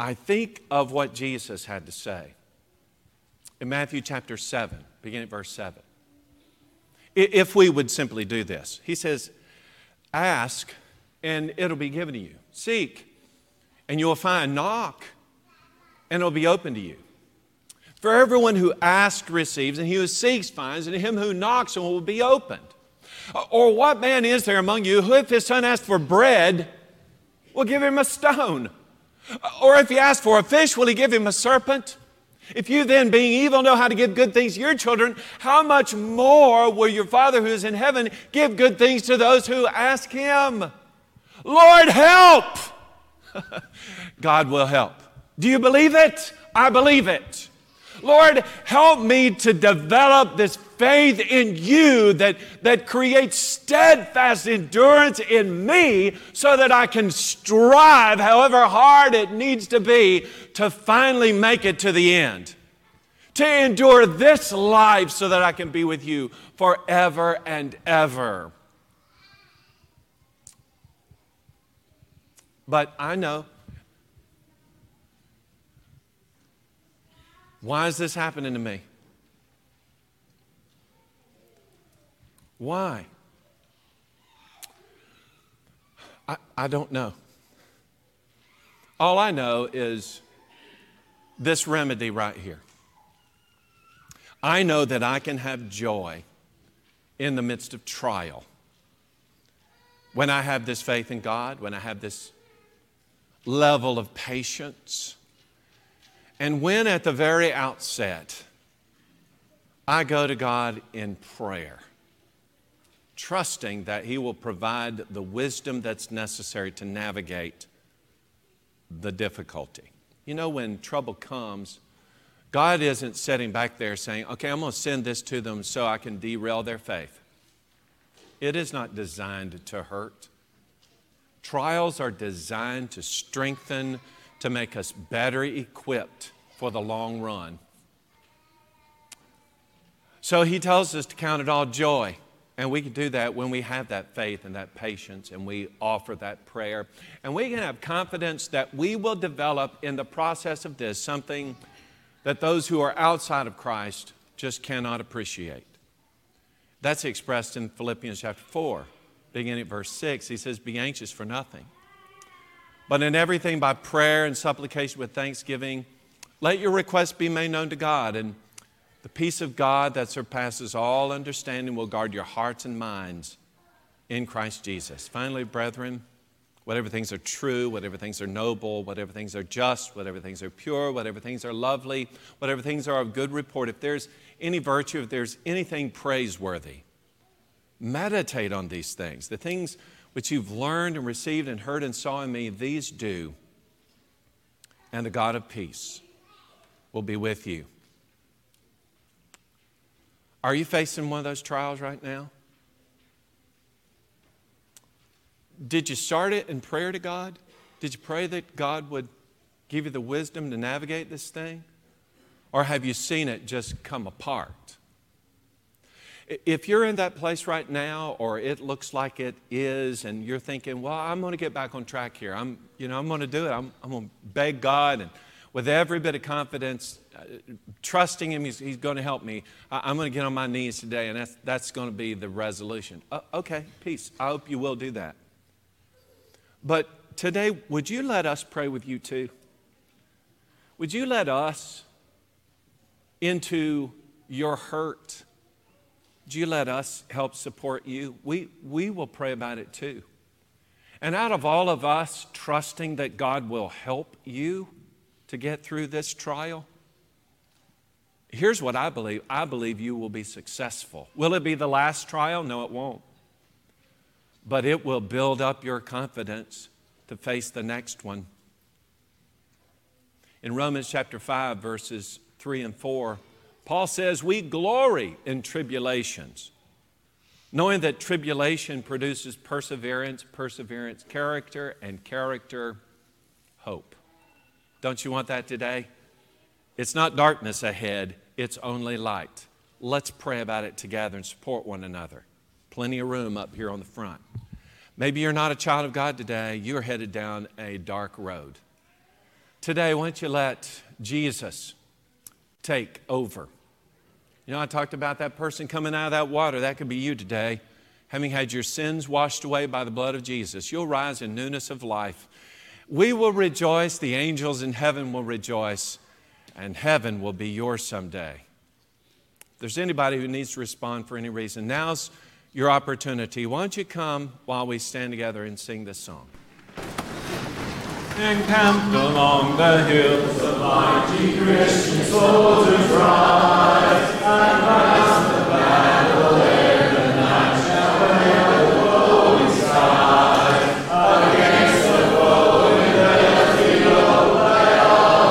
I think of what Jesus had to say in Matthew chapter seven, beginning at verse seven. If we would simply do this, He says, ask and it'll be given to you. Seek and you'll find. Knock and it'll be open to you. For everyone who asks receives, and he who seeks finds, and him who knocks will be opened. Or what man is there among you who, if his son asks for bread, will give him a stone? Or if he asks for a fish, will he give him a serpent? If you then, being evil, know how to give good things to your children, how much more will your Father who is in heaven give good things to those who ask Him? Lord, help! God will help. Do you believe it? I believe it. Lord, help me to develop this faith in you that, that creates steadfast endurance in me so that I can strive, however hard it needs to be, to finally make it to the end. To endure this life so that I can be with you forever and ever. But I know. Why is this happening to me? Why? I, I don't know. All I know is this remedy right here. I know that I can have joy in the midst of trial. When I have this faith in God, when I have this level of patience, and when at the very outset, I go to God in prayer, trusting that He will provide the wisdom that's necessary to navigate the difficulty. You know, when trouble comes, God isn't sitting back there saying, okay, I'm going to send this to them so I can derail their faith. It is not designed to hurt. Trials are designed to strengthen, to make us better equipped for the long run. So He tells us to count it all joy. And we can do that when we have that faith and that patience and we offer that prayer. And we can have confidence that we will develop in the process of this something that those who are outside of Christ just cannot appreciate. That's expressed in Philippians chapter four, beginning at verse six. He says, be anxious for nothing, but in everything by prayer and supplication with thanksgiving, let your requests be made known to God, and the peace of God that surpasses all understanding will guard your hearts and minds in Christ Jesus. Finally, brethren, whatever things are true, whatever things are noble, whatever things are just, whatever things are pure, whatever things are lovely, whatever things are of good report, if there's any virtue, if there's anything praiseworthy, meditate on these things. The things which you've learned and received and heard and saw in me, these do. And the God of peace will be with you. Are you facing one of those trials right now? Did you start it in prayer to God? Did you pray that God would give you the wisdom to navigate this thing? Or have you seen it just come apart? If you're in that place right now, or it looks like it is, and you're thinking, well, I'm going to get back on track here. I'm, you know, I'm going to do it. I'm, I'm going to beg God, and with every bit of confidence, uh, trusting Him, he's, he's going to help me. I, I'm going to get on my knees today, and that's, that's going to be the resolution. Uh, okay, peace. I hope you will do that. But today, would you let us pray with you too? Would you let us into your hurt? Would you let us help support you? We, we will pray about it too. And out of all of us trusting that God will help you to get through this trial, here's what I believe. I believe you will be successful. Will it be the last trial? No, it won't. But it will build up your confidence to face the next one. In Romans chapter five, verses three and four, Paul says, we glory in tribulations, knowing that tribulation produces perseverance, perseverance, character, and character, hope. Don't you want that today? It's not darkness ahead, it's only light. Let's pray about it together and support one another. Plenty of room up here on the front. Maybe you're not a child of God today. You're headed down a dark road. Today, why don't you let Jesus take over? You know, I talked about that person coming out of that water. That could be you today. Having had your sins washed away by the blood of Jesus, you'll rise in newness of life. We will rejoice. The angels in heaven will rejoice. And heaven will be yours someday. If there's anybody who needs to respond for any reason, now's your opportunity. Why don't you come while we stand together and sing this song? Encamped along the hills, the mighty Christian soldiers rise, and rise the battle where the night shall veil the glowing sky. Against the foe in the field they all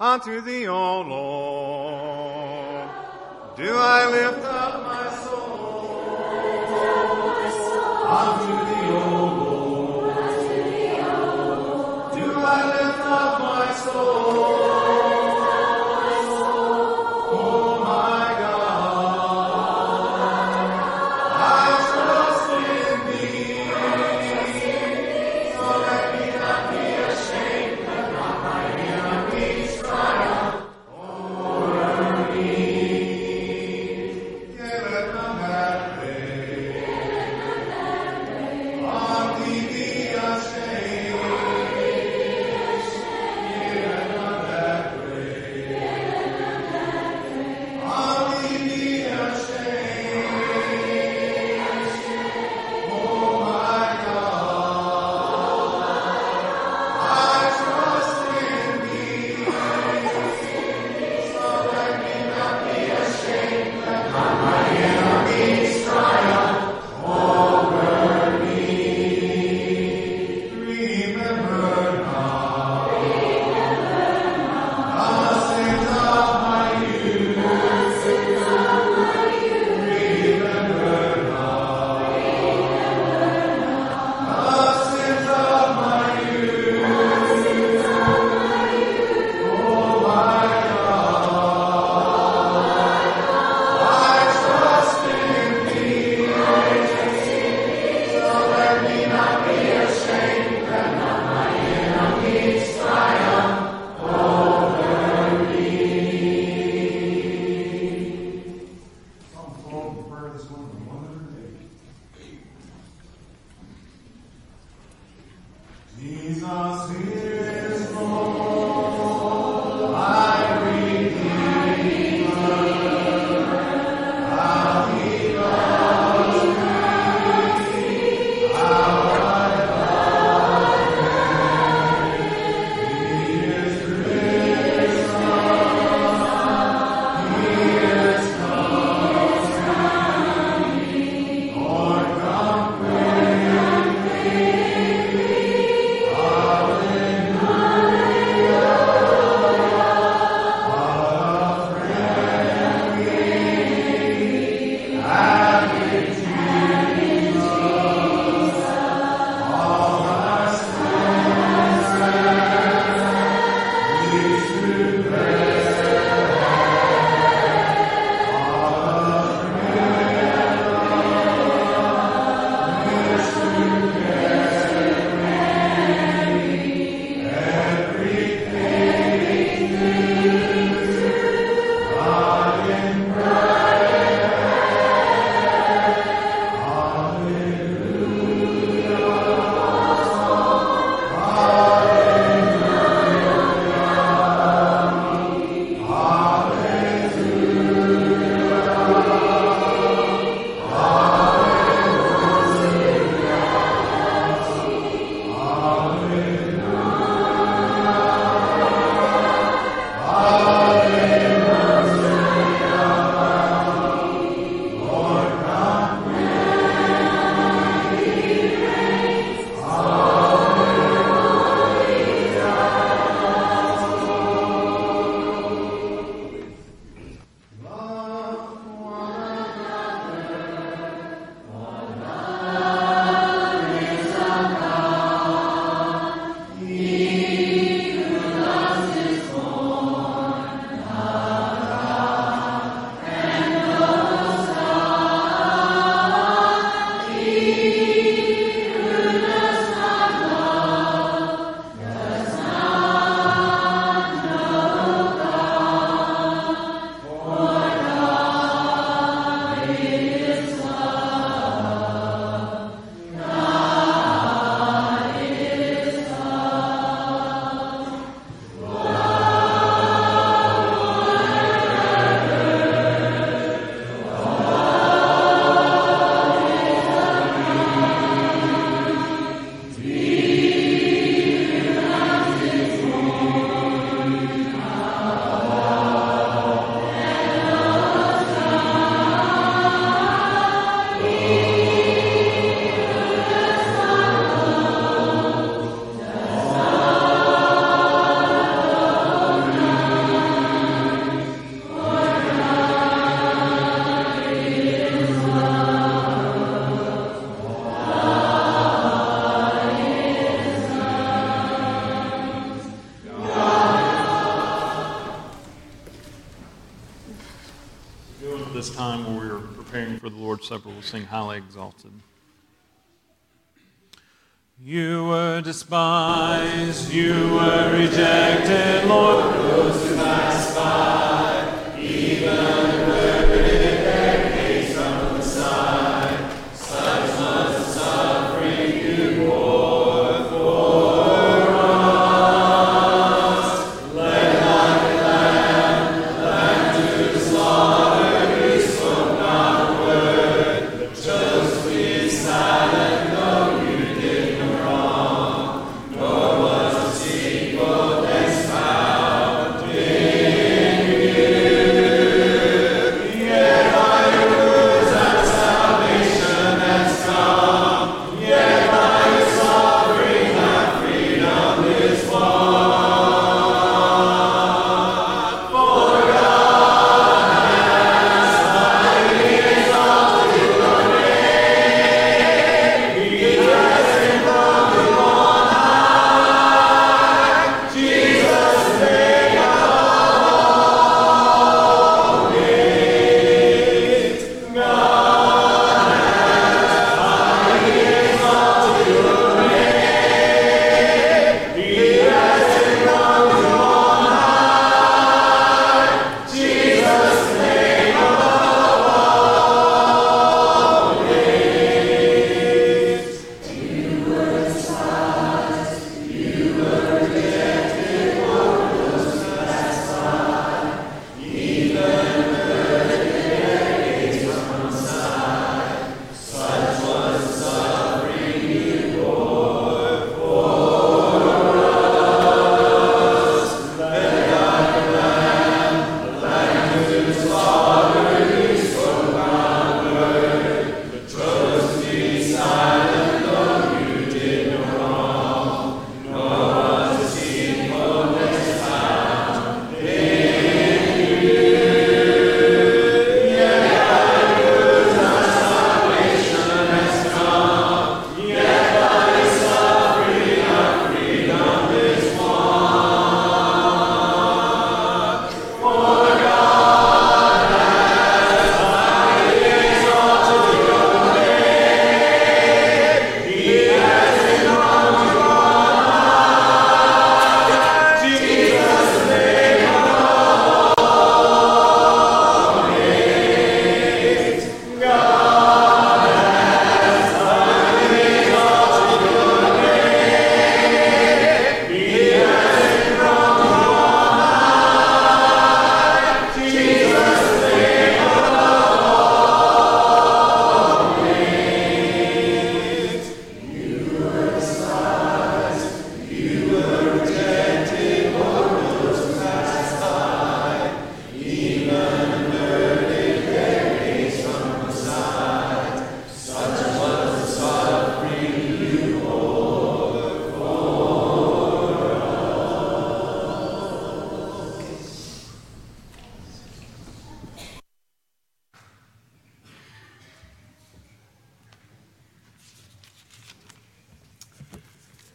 Unto thee, O Lord, do I lift up my soul. Unto thee, O Lord, do I lift up my soul. O my God, I trust in thee, so let me not be ashamed, let not my enemies this time when we were preparing for the Lord's Supper, we'll sing Highly Exalted. You were despised, you were rejected, Lord, close to thy side, even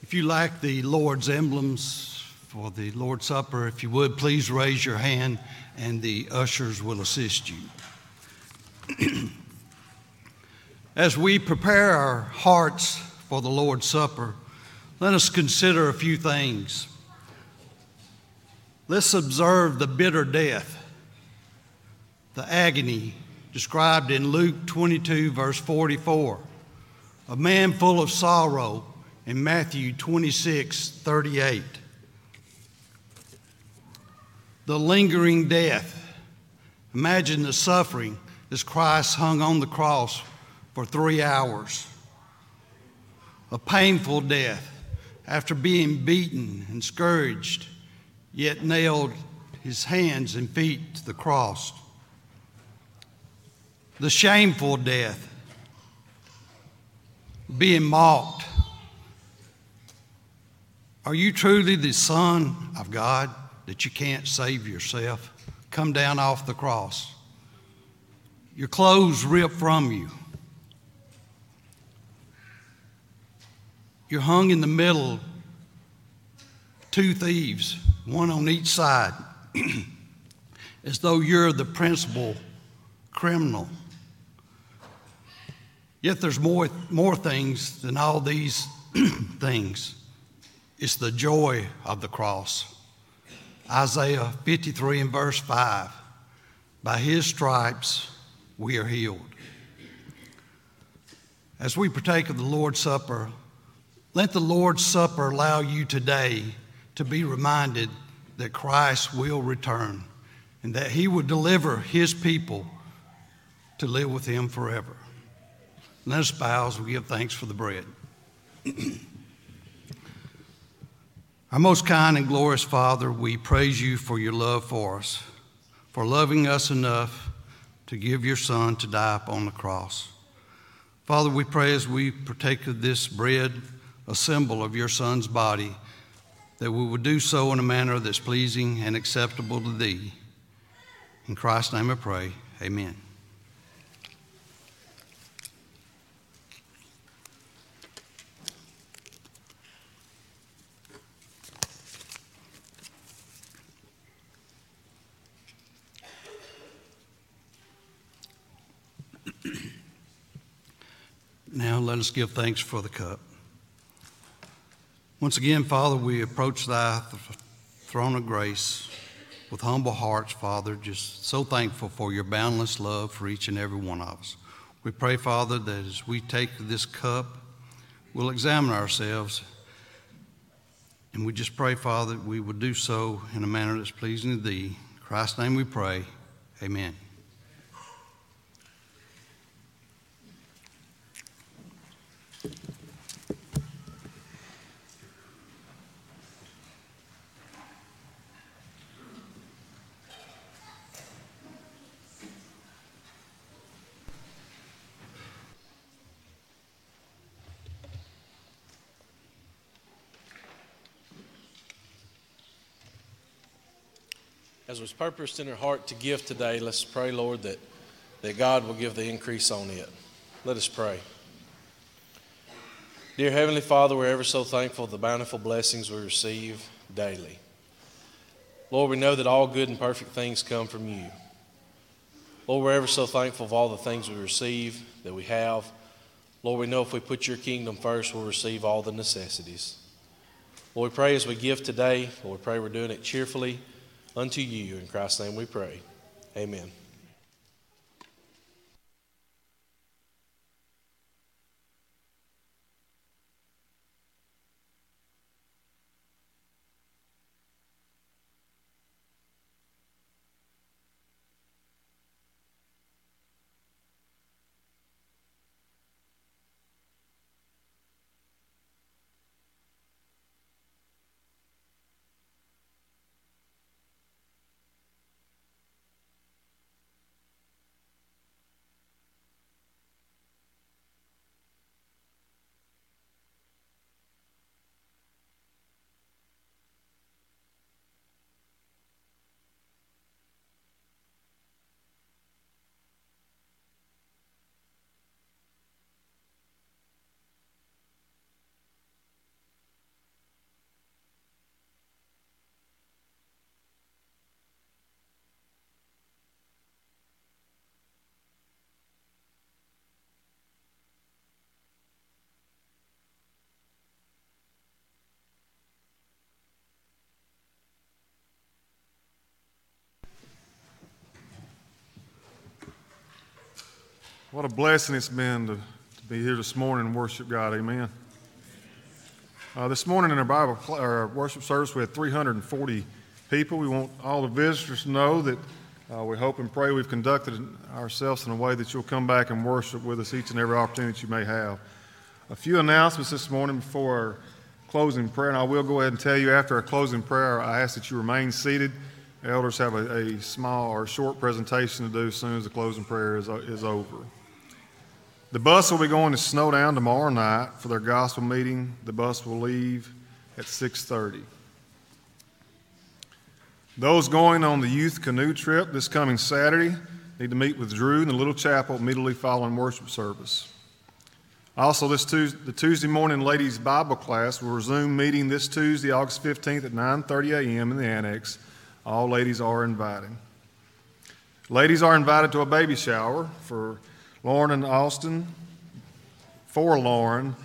If you lack the Lord's emblems for the Lord's Supper, if you would, please raise your hand and the ushers will assist you. As we prepare our hearts for the Lord's Supper, let us consider a few things. Let's observe the bitter death, the agony described in Luke twenty-two, verse forty-four. A man full of sorrow, in Matthew twenty-six, thirty-eight. The lingering death. Imagine the suffering as Christ hung on the cross for three hours. A painful death after being beaten and scourged, yet nailed his hands and feet to the cross. The shameful death. Being mocked. Are you truly the Son of God that you can't save yourself? Come down off the cross. Your clothes ripped from you. You're hung in the middle, two thieves, one on each side, as though you're the principal criminal. Yet there's more, more things than all these things. It's the joy of the cross. Isaiah fifty-three and verse five, by his stripes we are healed. As we partake of the Lord's Supper, let the Lord's Supper allow you today to be reminded that Christ will return and that he will deliver his people to live with him forever. Let us bow as we give thanks for the bread. Our most kind and glorious Father, we praise you for your love for us, for loving us enough to give your Son to die upon the cross. Father, we pray as we partake of this bread, a symbol of your Son's body, that we would do so in a manner that's pleasing and acceptable to thee. In Christ's name I pray, amen. Now let us give thanks for the cup. Once again, Father, we approach thy throne of grace with humble hearts, Father, just so thankful for your boundless love for each and every one of us. We pray, Father, that as we take this cup, we'll examine ourselves, and we just pray, Father, that we would do so in a manner that's pleasing to thee. In Christ's name we pray, amen. As was purposed in our heart to give today, let's pray, Lord, that, that God will give the increase on it. Let us pray. Dear Heavenly Father, we're ever so thankful for the bountiful blessings we receive daily. Lord, we know that all good and perfect things come from you. Lord, we're ever so thankful for all the things we receive, that we have. Lord, we know if we put your kingdom first, we'll receive all the necessities. Lord, we pray as we give today, Lord, we pray we're doing it cheerfully, unto you, in Christ's name we pray. Amen. What a blessing it's been to, to be here this morning and worship God. Amen. Uh, this morning in our Bible cl- our worship service, we had three hundred forty people. We want all the visitors to know that uh, we hope and pray we've conducted ourselves in a way that you'll come back and worship with us each and every opportunity that you may have. A few announcements this morning before our closing prayer, and I will go ahead and tell you after our closing prayer, I ask that you remain seated. The elders have a, a small or short presentation to do as soon as the closing prayer is, is over. The bus will be going to Snowdown tomorrow night for their gospel meeting. The bus will leave at six thirty. Those going on the youth canoe trip this coming Saturday need to meet with Drew in the Little Chapel immediately following worship service. Also, this Tuesday, the Tuesday morning ladies' Bible class will resume meeting this Tuesday, August fifteenth at nine thirty a.m. in the annex. All ladies are invited. Ladies are invited to a baby shower for Lauren and Austin, for Lauren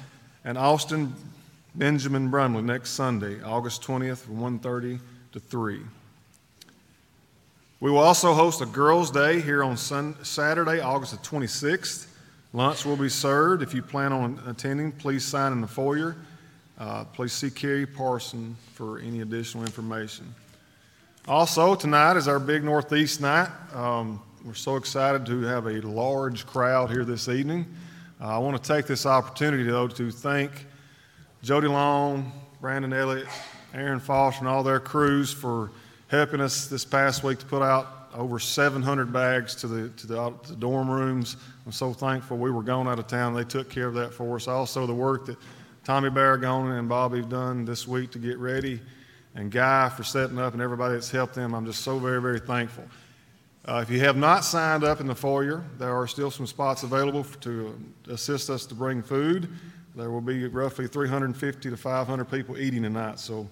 and Austin Benjamin Brumley next Sunday, August twentieth, from one thirty to three. We will also host a girls' day here on Sunday, Saturday, August the twenty-sixth. Lunch will be served. If you plan on attending, please sign in the foyer. Uh, please see Carrie Parson for any additional information. Also, tonight is our Big Northeast night. Um, we're so excited to have a large crowd here this evening. Uh, I want to take this opportunity, though, to thank Jody Long, Brandon Elliott, Aaron Foster, and all their crews for helping us this past week to put out over seven hundred bags to the, to the, to the dorm rooms. I'm so thankful we were gone out of town. They took care of that for us. Also, the work that Tommy Barragona and Bobby have done this week to get ready, and Guy for setting up, and everybody that's helped them. I'm just so very, very thankful. Uh, if you have not signed up in the foyer, there are still some spots available for, to assist us to bring food. There will be roughly three hundred fifty to five hundred people eating tonight, so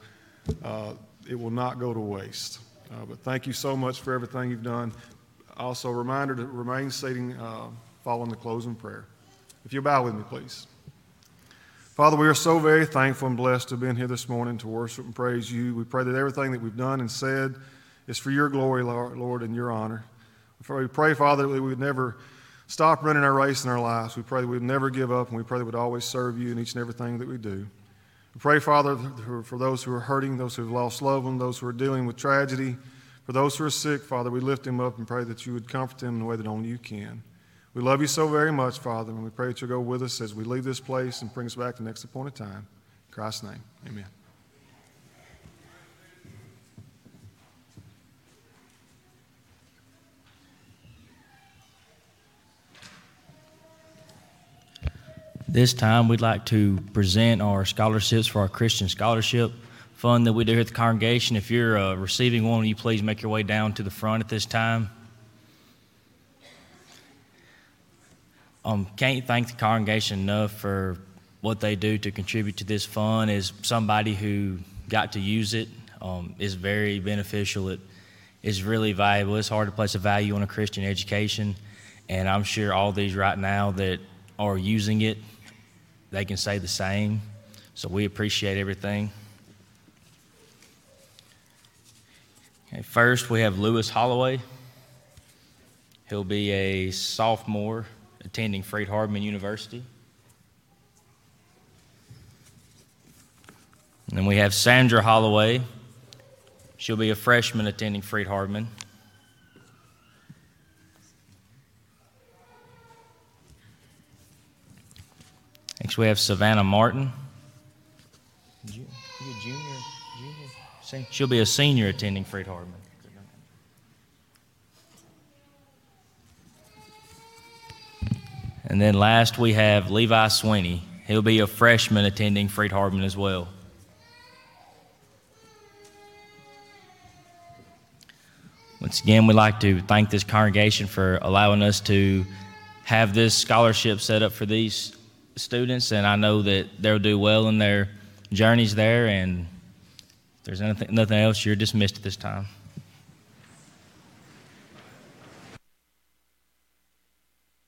uh, it will not go to waste. Uh, but thank you so much for everything you've done. Also, a reminder to remain seating uh, following the closing prayer. If you'll bow with me, please. Father, we are so very thankful and blessed to have been here this morning to worship and praise you. We pray that everything that we've done and said is for your glory, Lord, and your honor. We pray, Father, that we would never stop running our race in our lives. We pray that we would never give up, and we pray that we would always serve you in each and everything that we do. We pray, Father, for those who are hurting, those who have lost loved ones, those who are dealing with tragedy, for those who are sick, Father, we lift them up and pray that you would comfort them in the way that only you can. We love you so very much, Father, and we pray that you'll go with us as we leave this place and bring us back to the next appointed time. In Christ's name, amen. This time, we'd like to present our scholarships for our Christian Scholarship Fund that we do here at the congregation. If you're uh, receiving one, will you please make your way down to the front at this time? Um, can't thank the congregation enough for what they do to contribute to this fund. As somebody who got to use it, um, it's very beneficial. It is really valuable. It's hard to place a value on a Christian education, and I'm sure all these right now that are using it, they can say the same. So we appreciate everything. Okay, first, we have Lewis Holloway. He'll be a sophomore attending Freed-Hardeman University. And then we have Sandra Holloway. She'll be a freshman attending Freed-Hardeman. Next we have Savannah Martin. Junior, junior, junior. She'll be a senior attending Freed-Hardeman. And then last, we have Levi Sweeney. He'll be a freshman attending Freed-Hardeman as well. Once again, we'd like to thank this congregation for allowing us to have this scholarship set up for these students, and I know that they'll do well in their journeys there, and if there's nothing, nothing else, you're dismissed at this time.